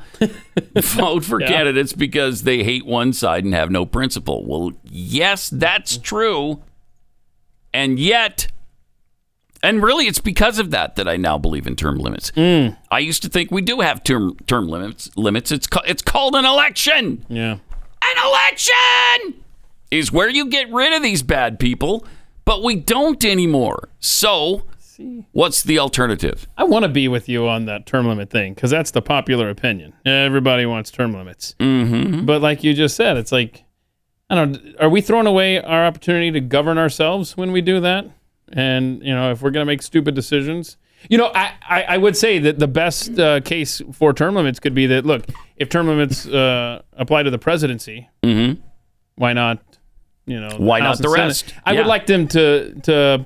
vote for yeah. candidates because they hate one side and have no principle. Well, yes, that's true. And yet, and really it's because of that that I now believe in term limits. Mm. I used to think we do have term term limits. Limits. It's, ca- it's called an election. Yeah. An election is where you get rid of these bad people. But we don't anymore. So, what's the alternative? I want to be with you on that term limit thing, because that's the popular opinion. Everybody wants term limits. Mm-hmm. But like you just said, it's like, I don't know, are we throwing away our opportunity to govern ourselves when we do that? And, you know, if we're going to make stupid decisions. You know, I, I, I would say that the best uh, case for term limits could be that, look, if term limits uh, apply to the presidency, mm-hmm. why not you know, why not the rest? I would like them to to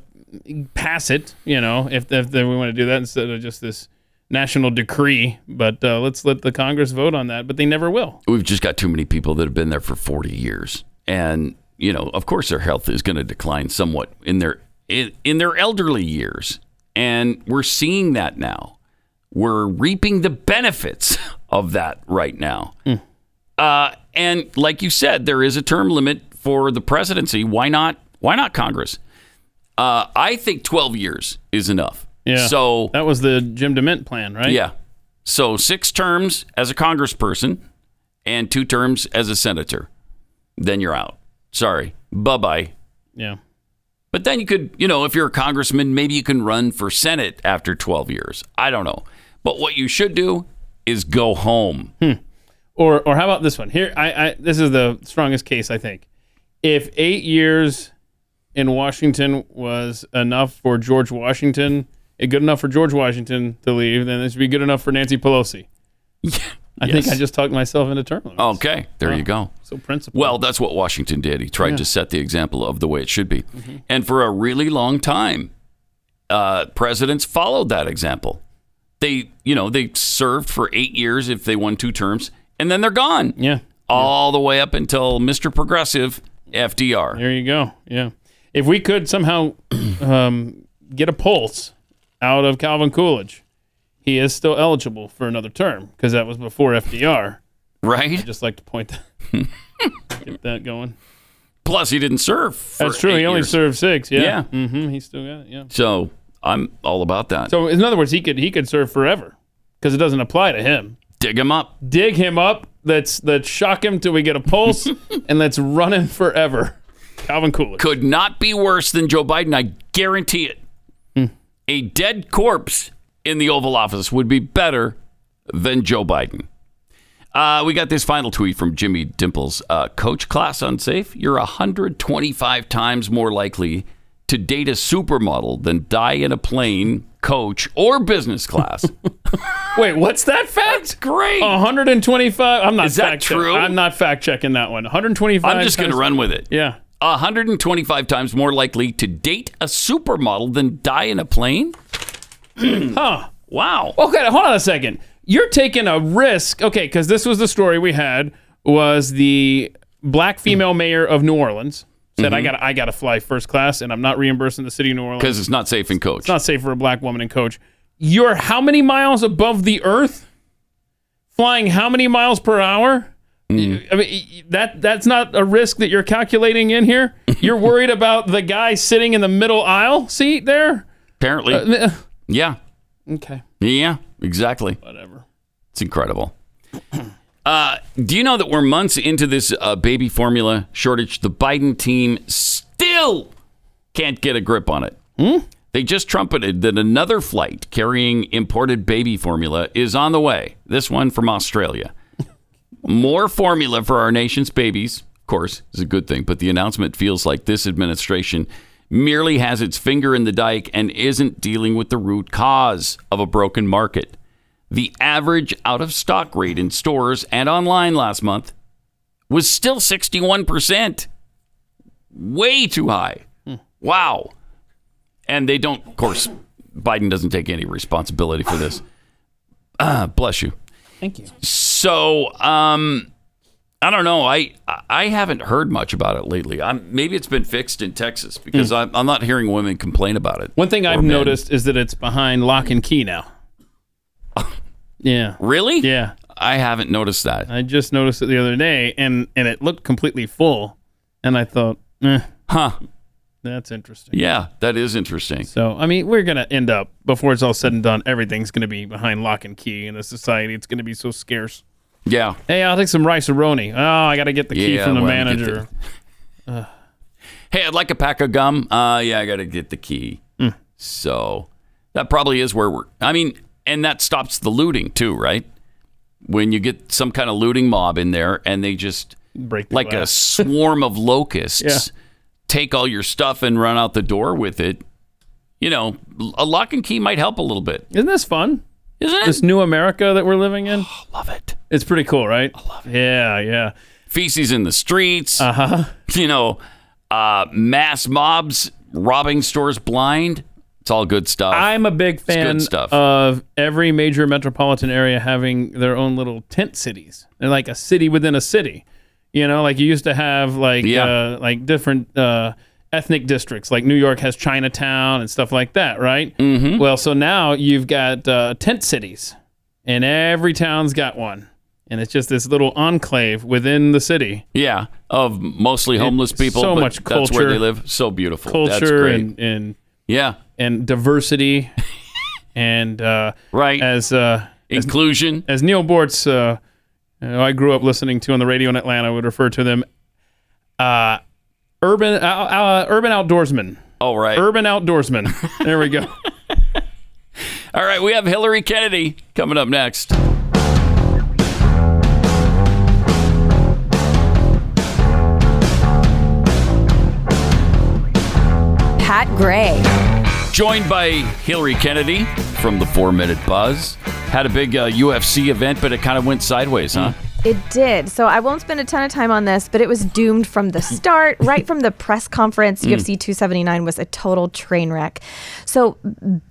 pass it, you know, if if we want to do that instead of just this national decree. But uh, let's let the Congress vote on that. But they never will. We've just got too many people that have been there for forty years, and you know, of course, their health is going to decline somewhat in their in, in their elderly years, and we're seeing that now. We're reaping the benefits of that right now. Mm. Uh, and like you said, there is a term limit for the presidency. Why not? Why not Congress? Uh, I think twelve years is enough. Yeah. So that was the Jim DeMint plan, right? Yeah. So six terms as a congressperson and two terms as a senator. Then you're out. Sorry. Bye-bye. Yeah. But then you could, you know, if you're a congressman, maybe you can run for Senate after twelve years. I don't know. But what you should do is go home. Hmm. Or or how about this one? Here, I, I this is the strongest case, I think. If eight years in Washington was enough for George Washington, it good enough for George Washington to leave, then it should be good enough for Nancy Pelosi. Yeah. I yes. think I just talked myself into term limits. Okay, there wow. you go. So principled. Well, that's what Washington did. He tried yeah. to set the example of the way it should be. Mm-hmm. And for a really long time, uh, presidents followed that example. They, you know, they served for eight years if they won two terms, and then they're gone. Yeah. All yeah. the way up until Mister Progressive, F D R. There you go. Yeah. If we could somehow um, get a pulse out of Calvin Coolidge, he is still eligible for another term because that was before F D R. Right. I'd just like to point that. Get that going. Plus, he didn't serve for That's true. He only years. served six. Yeah. yeah. Mm-hmm. He still got it. Yeah. So I'm all about that. So in other words, he could he could serve forever because it doesn't apply to him. Dig him up. Dig him up. Let's, let's shock him till we get a pulse and let's run him forever. Calvin Coolidge. Could not be worse than Joe Biden. I guarantee it. Mm. A dead corpse in the Oval Office would be better than Joe Biden. Uh, we got this final tweet from Jimmy Dimples. Uh, Coach, class unsafe. You're one hundred twenty-five times more likely to date a supermodel than die in a plane, coach, or business class. Wait, what's that fact? That's great. one hundred twenty-five. I'm not. Is that true? Check. I'm not fact checking that one. one hundred twenty-five. I'm just going to run with it. Yeah. one hundred twenty-five times more likely to date a supermodel than die in a plane. Huh. Wow. Okay, hold on a second. You're taking a risk. Okay, because this was the story we had, was the black female mayor of New Orleans said, mm-hmm. I got I got to fly first class, and I'm not reimbursing the city of New Orleans. Because it's not safe in coach. It's not safe for a black woman in coach. You're how many miles above the earth? Flying how many miles per hour? Mm. I mean, that that's not a risk that you're calculating in here. You're worried about the guy sitting in the middle aisle seat there? Apparently. Uh, Yeah. Okay. Yeah, exactly. Whatever. It's incredible. Uh, do you know that we're months into this uh, baby formula shortage? The Biden team still can't get a grip on it. Hmm? They just trumpeted that another flight carrying imported baby formula is on the way. This one from Australia. More formula for our nation's babies, of course, is a good thing. But the announcement feels like this administration merely has its finger in the dike and isn't dealing with the root cause of a broken market. The average out-of-stock rate in stores and online last month was still sixty-one percent. Way too high. Wow. And they don't, of course, Biden doesn't take any responsibility for this. Uh, bless you. Thank you. So, um... I don't know. I I haven't heard much about it lately. I'm, maybe it's been fixed in Texas because mm. I'm, I'm not hearing women complain about it. One thing I've men. noticed is that it's behind lock and key now. Yeah. Really? Yeah. I haven't noticed that. I just noticed it the other day, and, and it looked completely full, and I thought, eh, huh, that's interesting. Yeah, that is interesting. So, I mean, we're going to end up, before it's all said and done, everything's going to be behind lock and key in a society. It's going to be so scarce. Yeah. Hey, I'll take some rice-a-roni. Oh, I got to get the key yeah, from the well, manager. The... Uh. Hey, I'd like a pack of gum. Uh, yeah, I got to get the key. Mm. So that probably is where we're... I mean, and that stops the looting too, right? When you get some kind of looting mob in there and they just, break the like glass. A swarm of locusts, yeah. take all your stuff and run out the door with it. You know, a lock and key might help a little bit. Isn't this fun? Isn't it? This new America that we're living in. Oh, love it. It's pretty cool, right? I love it. Yeah, yeah. Feces in the streets. Uh-huh. You know, uh, mass mobs robbing stores blind. It's all good stuff. I'm a big fan of every major metropolitan area having their own little tent cities. They're like a city within a city. You know, like you used to have like yeah. uh, like different uh, ethnic districts. Like New York has Chinatown and stuff like that, right? Mm-hmm. Well, so now you've got uh, tent cities, and every town's got one. And it's just this little enclave within the city. Yeah, of mostly homeless and people. So but much culture. That's where they live. So beautiful. Culture that's great. and... and yeah. And diversity and uh, right. as uh, inclusion. As, as Neil Bortz, uh, you know, I grew up listening to on the radio in Atlanta, I would refer to them uh, urban uh, uh, urban outdoorsmen. Oh, right. Urban outdoorsmen. There we go. All right. We have Hillary Kennedy coming up next. Pat Gray. Joined by Hillary Kennedy from the four-minute buzz. Had a big uh, U F C event, but it kind of went sideways, huh? It did. So I won't spend a ton of time on this, but it was doomed from the start. Right from the press conference, mm. U F C two seventy-nine was a total train wreck. So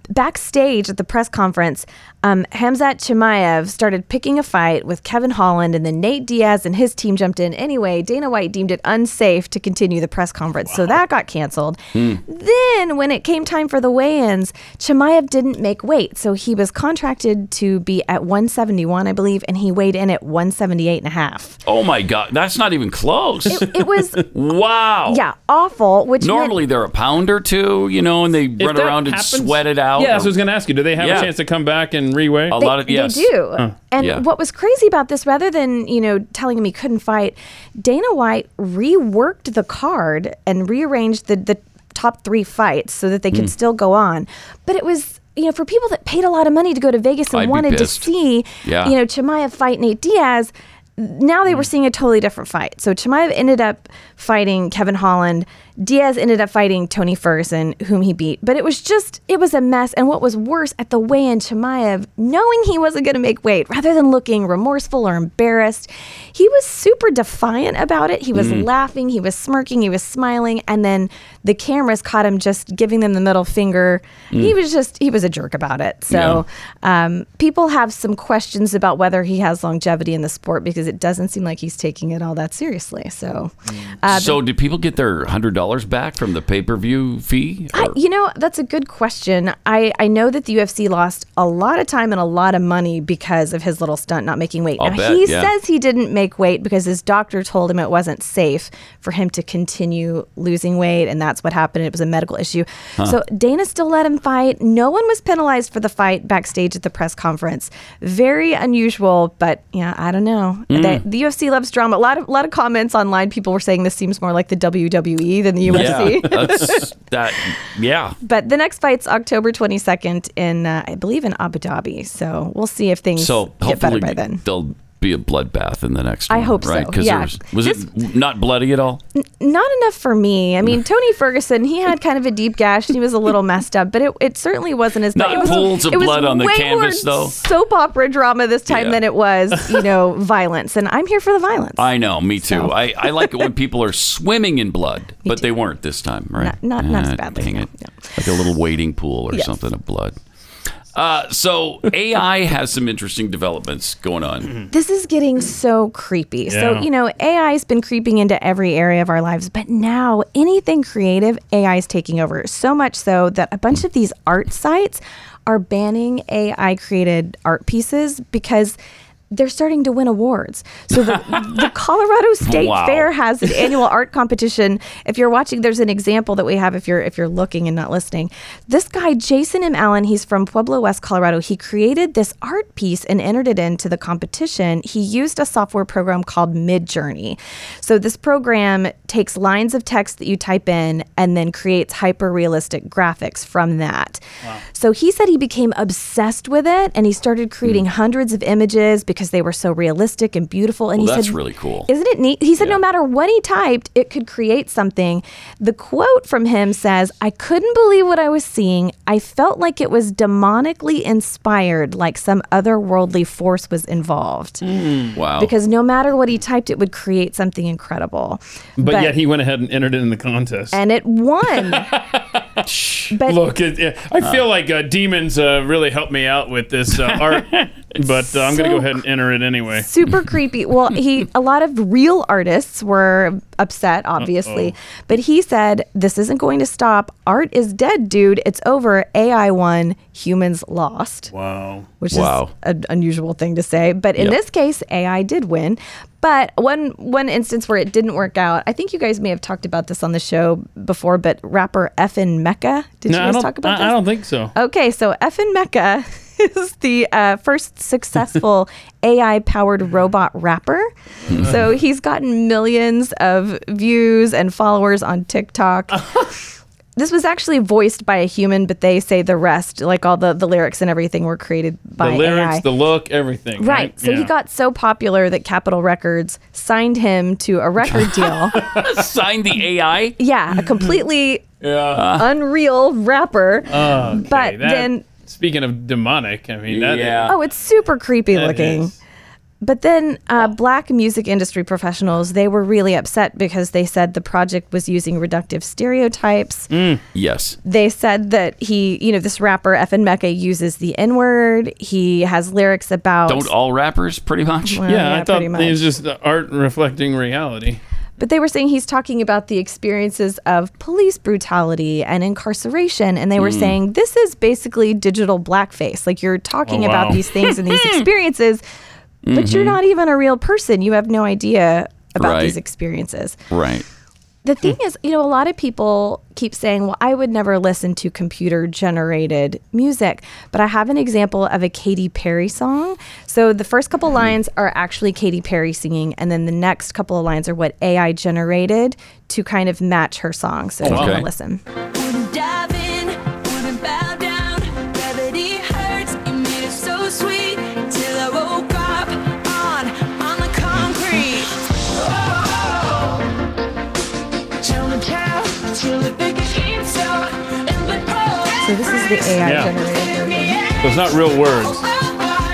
backstage at the press conference, um, Khamzat Chimaev started picking a fight with Kevin Holland, and then Nate Diaz and his team jumped in. Anyway, Dana White deemed it unsafe to continue the press conference, wow. so that got canceled. Mm. Then when it came time for the weigh-ins, Chimaev didn't make weight. So he was contracted to be at one seventy-one, I believe, and he weighed in at one seventy-eight. And a half. Oh my God, that's not even close. It, it was wow. Yeah, awful. Which normally meant, they're a pound or two, you know, and they if run around happens, and sweat it out. Yeah, or, that's what I was going to ask you. Do they have yeah. a chance to come back and reweigh? A they, lot of yes, they do. Huh. And yeah. what was crazy about this, rather than you know telling him he couldn't fight, Dana White reworked the card and rearranged the the top three fights so that they could mm. still go on. But it was. You know, for people that paid a lot of money to go to Vegas and I'd wanted to see, yeah. you know, Chimaev fight Nate Diaz, now they were seeing a totally different fight. So Chimaev ended up fighting Kevin Holland. Diaz ended up fighting Tony Ferguson, whom he beat. But it was just, it was a mess. And what was worse, at the weigh-in, Chimaev, knowing he wasn't going to make weight, rather than looking remorseful or embarrassed, he was super defiant about it. He was mm. laughing, he was smirking, he was smiling. And then the cameras caught him just giving them the middle finger. Mm. He was just, he was a jerk about it. So yeah. um, people have some questions about whether he has longevity in the sport because it doesn't seem like he's taking it all that seriously. So, uh, so but, did people get their one hundred dollars back from the pay-per-view fee? I, you know, that's a good question. I, I know that the U F C lost a lot of time and a lot of money because of his little stunt not making weight. I'll now, bet, he yeah. says he didn't make weight because his doctor told him it wasn't safe for him to continue losing weight, and that's what happened. It was a medical issue. Huh. So Dana still let him fight. No one was penalized for the fight backstage at the press conference. Very unusual, but yeah, I don't know. Mm. They, the U F C loves drama. A lot of, a lot of comments online, people were saying this seems more like the W W E than the U F C. Yeah, that's, that, yeah. But the next fight's October twenty-second in, uh, I believe, in Abu Dhabi. So we'll see if things so get better by then. They'll be a bloodbath in the next one. I hope right? so. Because yeah. was this, it not bloody at all? N- not enough for me. I mean, Tony Ferguson, he had kind of a deep gash and he was a little messed up, but it, it certainly wasn't as bad. Not was, pools of blood on the canvas, though. Soap opera drama this time yeah. than it was, you know, violence. And I'm here for the violence. I know, me too. So. I, I like it when people are swimming in blood, me but too. They weren't this time, right? Not not, ah, not as badly. Dang it. No. Like a little wading pool or yes. something of blood. Uh, so A I has some interesting developments going on. This is getting so creepy. Yeah. So, you know, A I has been creeping into every area of our lives, but now anything creative, A I is taking over. So much so that a bunch of these art sites are banning A I-created art pieces because they're starting to win awards. So the, the Colorado State wow. Fair has an annual art competition. If you're watching, there's an example that we have if you're if you're looking and not listening. This guy, Jason M. Allen, he's from Pueblo West, Colorado. He created this art piece and entered it into the competition. He used a software program called Midjourney. So this program takes lines of text that you type in and then creates hyper-realistic graphics from that. Wow. So he said he became obsessed with it and he started creating mm. hundreds of images because because they were so realistic and beautiful. And well, he that's said, really cool. Isn't it neat? He said, yeah. no matter what he typed, it could create something. The quote from him says, "I couldn't believe what I was seeing. I felt like it was demonically inspired, like some otherworldly force was involved." Mm. Wow. Because no matter what he typed, it would create something incredible. But, but yet he went ahead and entered it in the contest. And it won. But look, it, it, I uh, feel like uh, demons uh, really helped me out with this uh, art, but uh, I'm so going to go ahead and enter it anyway. Super creepy. Well, he a lot of real artists were upset, obviously, Uh-oh. but he said, "This isn't going to stop. Art is dead, dude. It's over. A I won. Humans lost." Wow. Which wow. is an unusual thing to say. But in yep. this case, A I did win. But one one instance where it didn't work out, I think you guys may have talked about this on the show before, but rapper Effin' Mecca, did no, you guys talk about I, this? I don't think so. Okay, so Effin' Mecca is the uh, first successful A I-powered robot rapper. So he's gotten millions of views and followers on TikTok. This was actually voiced by a human, but they say the rest, like all the, the lyrics and everything, were created by A I. The lyrics, A I. The look, everything. Right. right? So yeah. he got so popular that Capitol Records signed him to a record deal. Signed the A I? Yeah, a completely yeah. unreal rapper. Oh, okay. But that, then, speaking of demonic, I mean, that yeah. is, oh, it's super creepy looking. Is. But then uh, black music industry professionals, they were really upset because they said the project was using reductive stereotypes. Mm, yes. They said that he, you know, this rapper, Effin' Mecca, uses the N-word. He has lyrics about... Don't all rappers, pretty much? Well, yeah, yeah, I thought it was just the art reflecting reality. But they were saying he's talking about the experiences of police brutality and incarceration. And they were mm. saying, this is basically digital blackface. Like, you're talking oh, wow. about these things and these experiences... But mm-hmm. you're not even a real person. You have no idea about right. these experiences. Right. The thing is, you know, a lot of people keep saying, well, I would never listen to computer-generated music. But I have an example of a Katy Perry song. So the first couple lines are actually Katy Perry singing, and then the next couple of lines are what A I generated to kind of match her song. So okay. if you want to listen. So this is the A I yeah. generated version. So it's not real words.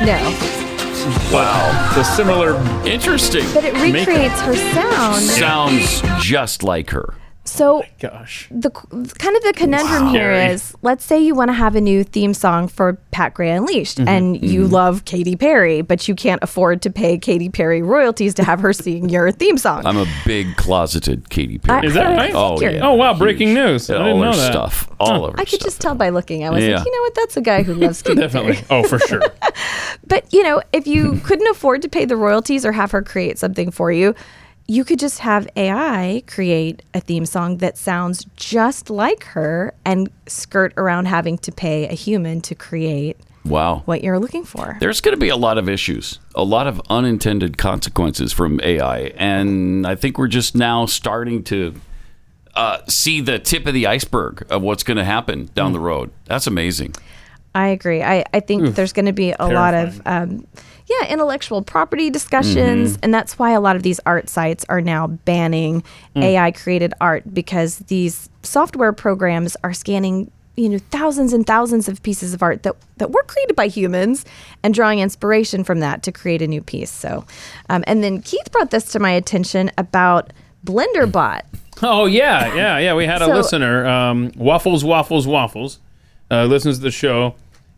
No. Wow. It's a similar... Interesting. But it recreates her sound. Sounds just like her. So, oh my gosh. The kind of the conundrum wow. here is, let's say you want to have a new theme song for Pat Gray Unleashed, mm-hmm. and you mm-hmm. love Katy Perry, but you can't afford to pay Katy Perry royalties to have her sing your theme song. I'm a big closeted Katy Perry. I, is that right? Oh, yeah. Oh wow! Breaking news. I didn't all know her that. Stuff. All of her I could stuff just tell by looking. I was yeah. like, you know what? That's a guy who loves Katy Definitely. Perry. Oh, for sure. But you know, if you couldn't afford to pay the royalties or have her create something for you, you could just have A I create a theme song that sounds just like her and skirt around having to pay a human to create wow. what you're looking for. There's going to be a lot of issues, a lot of unintended consequences from A I. And I think we're just now starting to uh, see the tip of the iceberg of what's going to happen down mm. the road. That's amazing. I agree. I, I think Oof, there's going to be a terrifying. lot of... Um, Yeah, intellectual property discussions, mm-hmm. and that's why a lot of these art sites are now banning mm. A I-created art, because these software programs are scanning, you know, thousands and thousands of pieces of art that, that were created by humans and drawing inspiration from that to create a new piece. So, um, and then Keith brought this to my attention about BlenderBot. Oh, yeah, yeah, yeah. We had a so, listener, um, Waffles, Waffles, Waffles, uh, listens to the show,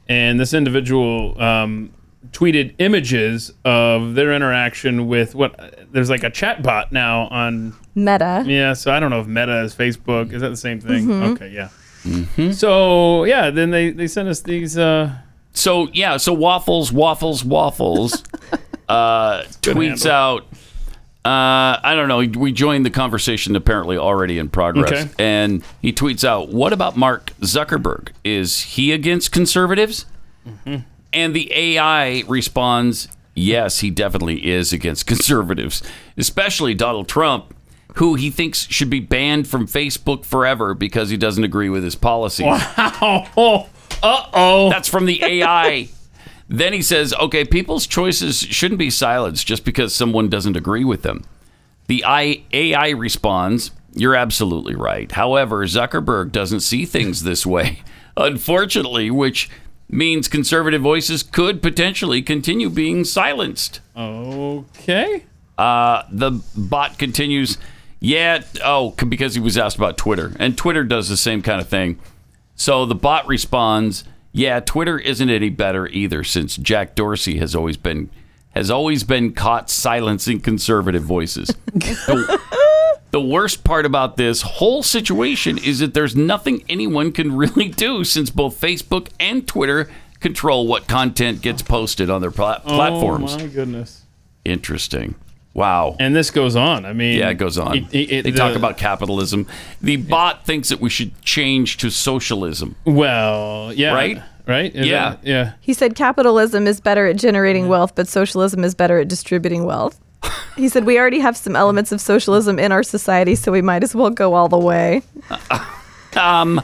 and this individual... Um, tweeted images of their interaction with what there's like a chat bot now on Meta. Yeah, so I don't know if Meta is Facebook. Is that the same thing? Mm-hmm. Okay, yeah. Mm-hmm. So yeah, then they they sent us these. Uh... So yeah, so Waffles, Waffles, Waffles uh, tweets handle. out. Uh, I don't know. We joined the conversation apparently already in progress, okay. and he tweets out, "What about Mark Zuckerberg? Is he against conservatives?" Mm-hmm. And the A I responds, yes, he definitely is against conservatives, especially Donald Trump, who he thinks should be banned from Facebook forever because he doesn't agree with his policies. Wow. Uh-oh. That's from the A I. Then he says, okay, people's choices shouldn't be silenced just because someone doesn't agree with them. The A I responds, you're absolutely right. However, Zuckerberg doesn't see things this way, unfortunately, which means conservative voices could potentially continue being silenced. Okay. Uh, the bot continues, yeah, oh, because he was asked about Twitter. And Twitter does the same kind of thing. So the bot responds, yeah, Twitter isn't any better either, since Jack Dorsey has always been has always been caught silencing conservative voices. the, the worst part about this whole situation is that there's nothing anyone can really do, since both Facebook and Twitter control what content gets posted on their pl- platforms. Oh, my goodness. Interesting. Wow. And this goes on. I mean, yeah, it goes on. It, it, they the, talk about capitalism. The bot it, thinks that we should change to socialism. Well, yeah. Right? Right? Is yeah. That, yeah. He said capitalism is better at generating yeah. wealth, but socialism is better at distributing wealth. He said we already have some elements of socialism in our society, so we might as well go all the way. um,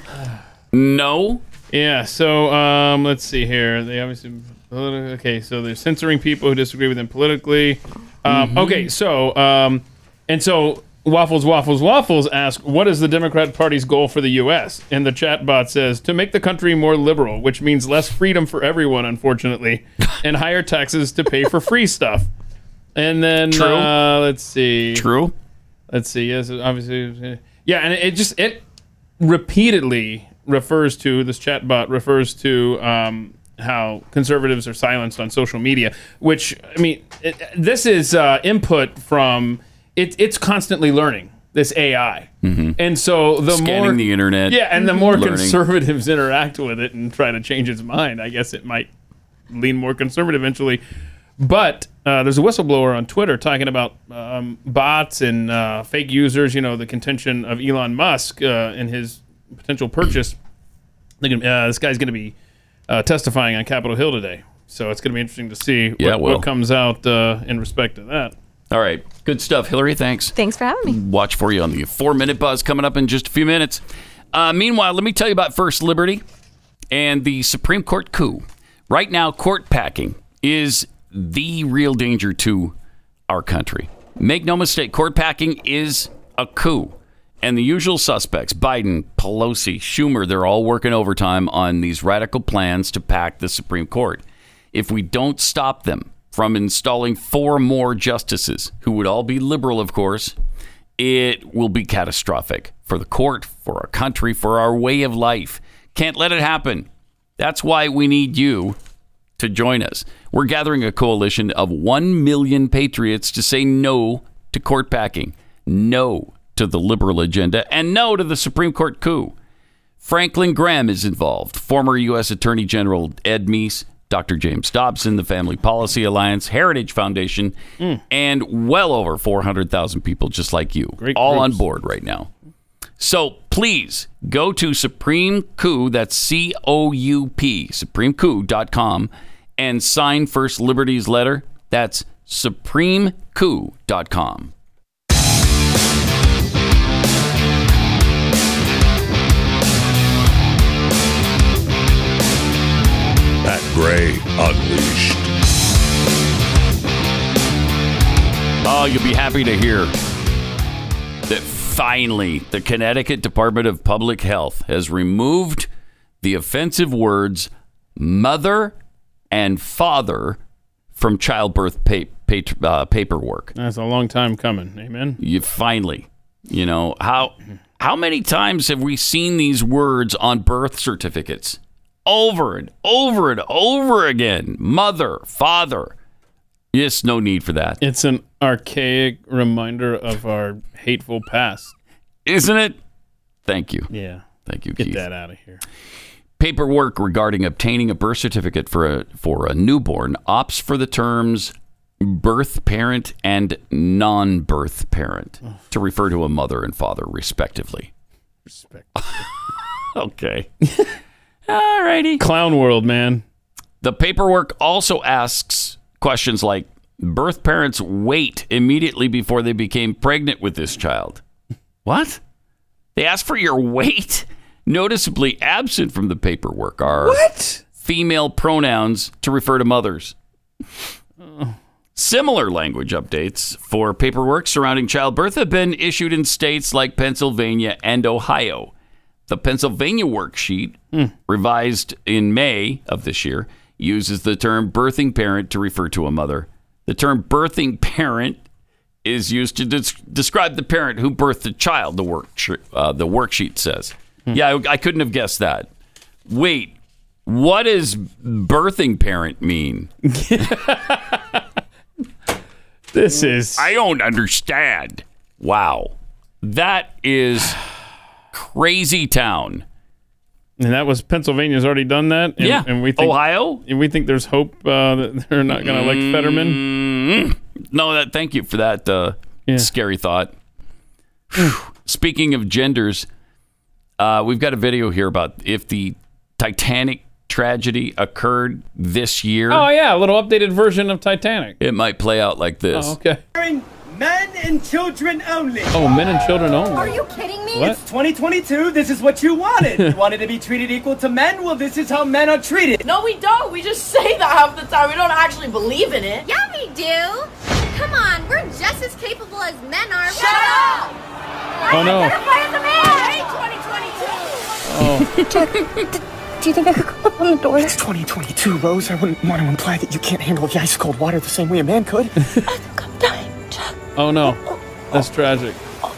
no. Yeah, so um, let's see here. They obviously okay, so they're censoring people who disagree with them politically. Um, mm-hmm. Okay, so, um, and so Waffles, Waffles, Waffles asks, what is the Democrat Party's goal for the U S? And the chat bot says, to make the country more liberal, which means less freedom for everyone, unfortunately, and higher taxes to pay for free stuff. And then, True. Uh, let's see. True. Let's see. Yes, obviously. Yeah, and it just, it repeatedly refers to, this chat bot refers to, um, how conservatives are silenced on social media, which, I mean, it, this is uh, input from, it, it's constantly learning, this A I. Mm-hmm. And so the Scanning more... the internet. Yeah, and the more learning. Conservatives interact with it and try to change its mind, I guess it might lean more conservative eventually. But uh, there's a whistleblower on Twitter talking about um, bots and uh, fake users, you know, the contention of Elon Musk uh, and his potential purchase. Uh, this guy's going to be Uh, testifying on Capitol Hill today. So it's going to be interesting to see what, yeah, what comes out uh, in respect to that. All right. Good stuff, Hillary. Thanks. Thanks for having me. Watch for you on the four-minute buzz coming up in just a few minutes. Uh, meanwhile, let me tell you about First Liberty and the Supreme Court coup. Right now, court packing is the real danger to our country. Make no mistake, court packing is a coup. And the usual suspects, Biden, Pelosi, Schumer, they're all working overtime on these radical plans to pack the Supreme Court. If we don't stop them from installing four more justices, who would all be liberal, of course, it will be catastrophic for the court, for our country, for our way of life. Can't let it happen. That's why we need you to join us. We're gathering a coalition of one million patriots to say no to court packing. No to the liberal agenda, and no to the Supreme Court coup. Franklin Graham is involved, former U S Attorney General Ed Meese, Doctor James Dobson, the Family Policy Alliance, Heritage Foundation, mm. and well over four hundred thousand people just like you, Great all groups. On board right now. So please go to Supreme Coup, that's C O U P, supreme coup dot com, and sign First Liberty's letter. That's supreme coup dot com. Pat Gray Unleashed. Oh, you'll be happy to hear that finally the Connecticut Department of Public Health has removed the offensive words mother and father from childbirth pa- pa- uh, paperwork. That's a long time coming. Amen. You finally, you know, how how many times have we seen these words on birth certificates? Over and over and over again. Mother, father. Yes, no need for that. It's an archaic reminder of our hateful past. Isn't it? Thank you. Yeah. Thank you, Get Keith. Get that out of here. Paperwork regarding obtaining a birth certificate for a, for a newborn opts for the terms birth parent and non-birth parent oh. to refer to a mother and father, respectively. Respectively. Okay. Alrighty. Clown world, man. The paperwork also asks questions like, birth parents wait immediately before they became pregnant with this child. What? They ask for your weight? Noticeably absent from the paperwork are what? female pronouns to refer to mothers. Uh, similar language updates for paperwork surrounding childbirth have been issued in states like Pennsylvania and Ohio. The Pennsylvania worksheet, mm. revised in May of this year, uses the term birthing parent to refer to a mother. The term birthing parent is used to des- describe the parent who birthed the child, the, work sh- uh, the worksheet says. Mm. Yeah, I, I couldn't have guessed that. Wait, what does birthing parent mean? This is... I don't understand. Wow. That is crazy town. And that was Pennsylvania's already done that? And, yeah. And we think, Ohio? And we think there's hope uh, that they're not going to elect mm-hmm. Fetterman? No, that, thank you for that uh, yeah. scary thought. Speaking of genders, uh, we've got a video here about if the Titanic tragedy occurred this year. Oh, yeah, a little updated version of Titanic. It might play out like this. Oh, okay. Men and children only. Oh, men and children only. Are you kidding me? What? It's twenty twenty-two. This is what you wanted. You wanted to be treated equal to men? Well, this is how men are treated. No, we don't. We just say that half the time. We don't actually believe in it. Yeah, we do. Come on. We're just as capable as men are. Shut up! Oh, no. I hate twenty twenty-two. Oh. Do you think I could clip on the door? It's twenty twenty-two, Rose. I wouldn't want to imply that you can't handle the ice-cold water the same way a man could. I think I'm dying. Oh, no. That's tragic.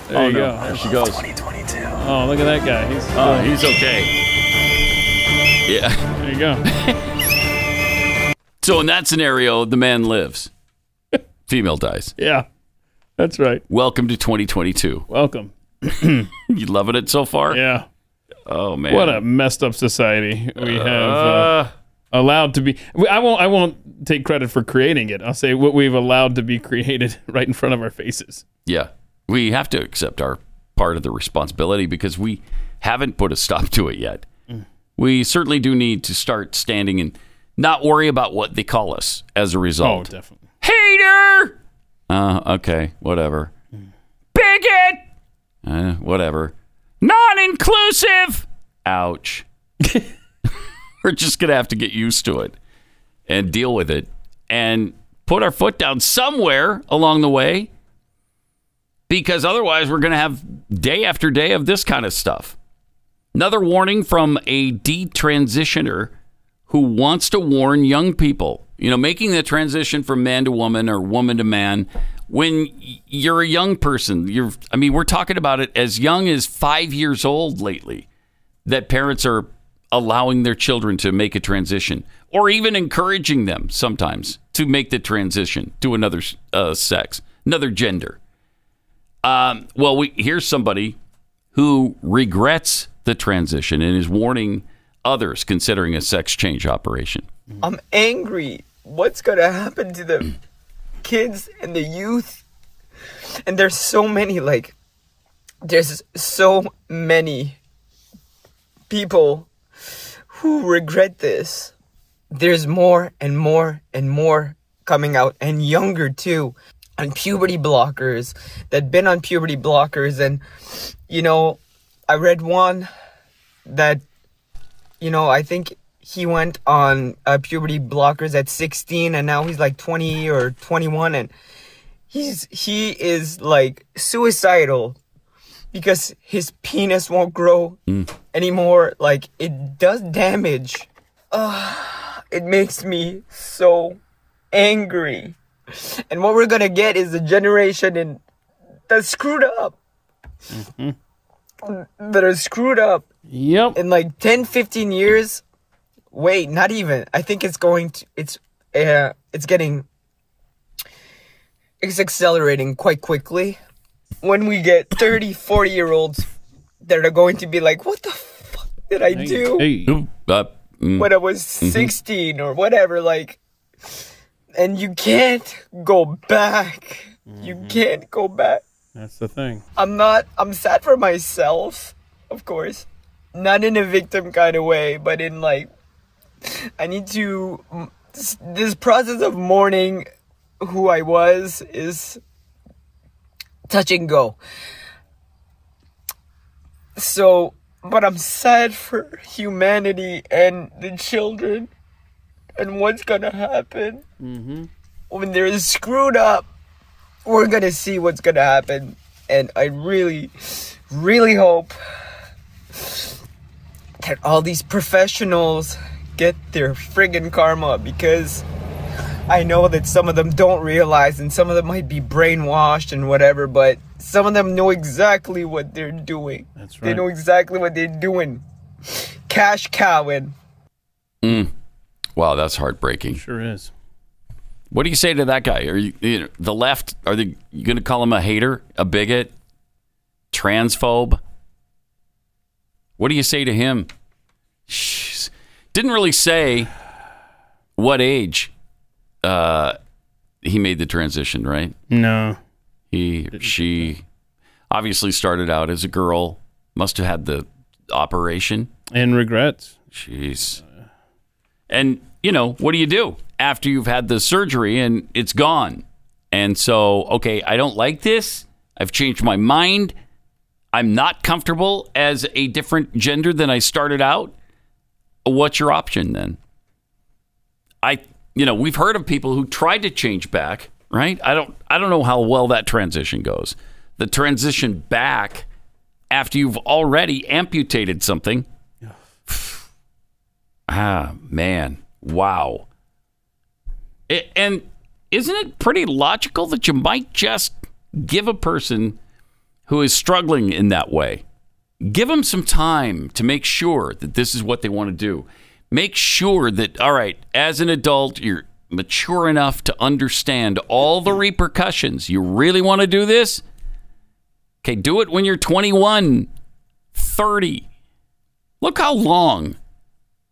There oh, you no. go. There she goes. twenty twenty-two. Oh, look at that guy. He's oh, uh, he's okay. Yeah. There you go. So in that scenario, the man lives. Female dies. Yeah. That's right. Welcome to twenty twenty-two. Welcome. You loving it so far? Yeah. Oh, man. What a messed up society we uh... have. Uh... Allowed to be, I won't. I won't take credit for creating it. I'll say what we've allowed to be created right in front of our faces. Yeah, we have to accept our part of the responsibility because we haven't put a stop to it yet. Mm. We certainly do need to start standing and not worry about what they call us as a result. Oh, definitely. Hater. Uh, okay, whatever. Mm. Bigot. Uh, whatever. Non-inclusive. Ouch. We're just going to have to get used to it and deal with it and put our foot down somewhere along the way, because otherwise we're going to have day after day of this kind of stuff. Another warning from a detransitioner who wants to warn young people, you know, making the transition from man to woman or woman to man when you're a young person. You're, I mean, we're talking about it as young as five years old lately, that parents are allowing their children to make a transition, or even encouraging them sometimes to make the transition to another uh, sex, another gender. Um, well, we, here's somebody who regrets the transition and is warning others considering a sex change operation. I'm angry. What's going to happen to the kids and the youth? And there's so many, like, there's so many people who regret this. There's more and more and more coming out, and younger too, on puberty blockers that been on puberty blockers. And you know, I read one that, you know, I think he went on uh, puberty blockers at sixteen, and now he's like twenty or twenty-one, and he's he is like suicidal because his penis won't grow mm. anymore. Like, it does damage. Uh, it makes me so angry. And what we're gonna get is a generation in, that's screwed up. Mm-hmm. That are screwed up. Yep. In like ten, fifteen years. Wait, not even. I think it's going to, it's, uh, it's getting, it's accelerating quite quickly. When we get thirty, forty year olds that are going to be like, what the fuck did I do hey, hey. when I was sixteen mm-hmm. or whatever, like, and you can't go back. Mm-hmm. You can't go back. That's the thing. I'm not, I'm sad for myself, of course, not in a victim kind of way, but in like, I need to, this process of mourning who I was is touch and go. So, but I'm sad for humanity and the children and what's going to happen. Mm-hmm. When they're screwed up, we're going to see what's going to happen. And I really, really hope that all these professionals get their friggin' karma, because I know that some of them don't realize and some of them might be brainwashed and whatever, but some of them know exactly what they're doing. That's right. They know exactly what they're doing. Cash cowing. Mm. Wow, that's heartbreaking. It sure is. What do you say to that guy? Are you, you know, the left? Are they you going to call him a hater, a bigot, transphobe? What do you say to him? Jeez. Didn't really say what age uh, he made the transition, right? No. He, she obviously started out as a girl, must have had the operation. And regrets. Jeez. And, you know, what do you do after you've had the surgery and it's gone? And so, okay, I don't like this. I've changed my mind. I'm not comfortable as a different gender than I started out. What's your option then? I, you know, we've heard of people who tried to change back, right? I don't, I don't know how well that transition goes. The transition back after you've already amputated something. Yeah. Ah, man. Wow. It, and isn't it pretty logical that you might just give a person who is struggling in that way, give them some time to make sure that this is what they want to do. Make sure that, all right, as an adult, you're mature enough to understand all the repercussions. You really want to do this? Okay, do it when you're twenty-one, thirty. Look how long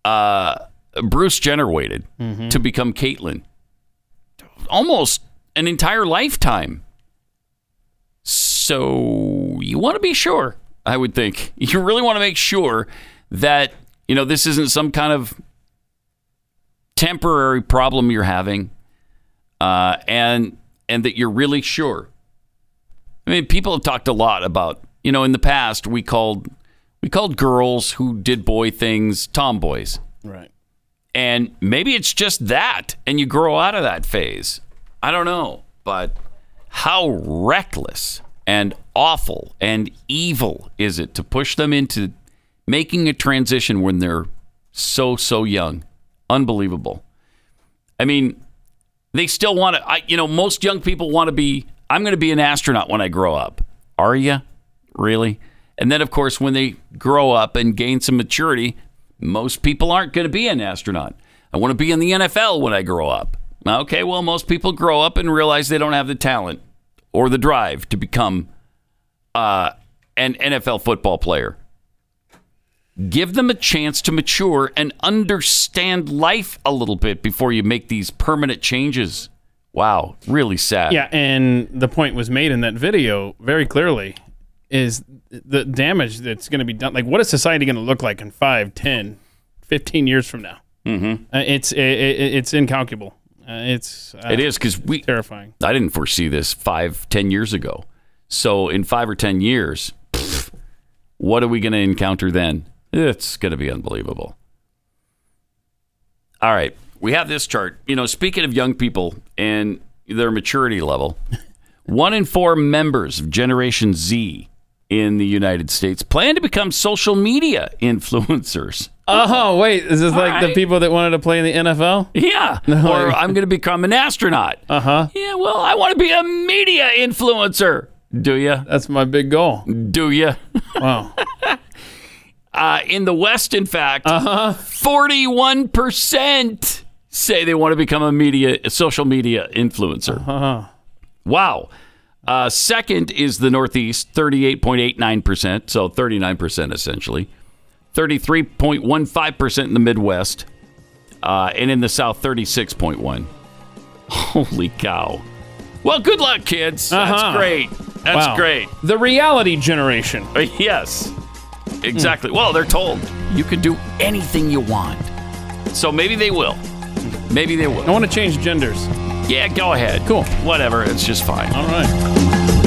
uh, Bruce Jenner waited mm-hmm. to become Caitlyn. Almost an entire lifetime. So you want to be sure. I would think you really want to make sure that, you know, this isn't some kind of temporary problem you're having, uh, and and that you're really sure. I mean, people have talked a lot about, you know, in the past we called we called girls who did boy things tomboys, right? And maybe it's just that, and you grow out of that phase. I don't know, but how reckless and awful and evil is it to push them into making a transition when they're so, so young? Unbelievable. I mean, they still want to, I, you know, most young people want to be, I'm going to be an astronaut when I grow up. Are you? Really? And then, of course, when they grow up and gain some maturity, most people aren't going to be an astronaut. I want to be in the N F L when I grow up. Okay, well, most people grow up and realize they don't have the talent or the drive to become uh, an N F L football player. Give them a chance to mature and understand life a little bit before you make these permanent changes. Wow, really sad. Yeah, and the point was made in that video very clearly is the damage that's going to be done. Like, what is society going to look like in five, ten, fifteen years from now? Mm-hmm. Uh, it's it, it, it's incalculable. Uh, it's uh, it is because we terrifying. I didn't foresee this five, ten years ago. So in five or ten years, pff, what are we going to encounter then? It's going to be unbelievable. All right, we have this chart. You know, speaking of young people and their maturity level, one in four members of Generation Z in the United States plan to become social media influencers. Oh, wait. Is this all like right. The people that wanted to play in the N F L? Yeah. No. Or I'm going to become an astronaut. Uh-huh. Yeah, well, I want to be a media influencer. Do you? That's my big goal. Do you? Wow. uh, in the West, in fact, uh-huh. forty-one percent say they want to become a media, a social media influencer. Uh-huh. Wow. Uh, second is the Northeast, thirty-eight point eight nine percent, so thirty-nine percent essentially. thirty-three point one five percent in the Midwest, uh, and in the South, thirty-six point one. Holy cow. Well, good luck, kids. Uh-huh. That's great. That's wow. great. The reality generation. Uh, yes, exactly. Mm. Well, they're told you can do anything you want. So maybe they will. Maybe they will. I want to change genders. Yeah, go ahead. Cool. Whatever. It's just fine. All right.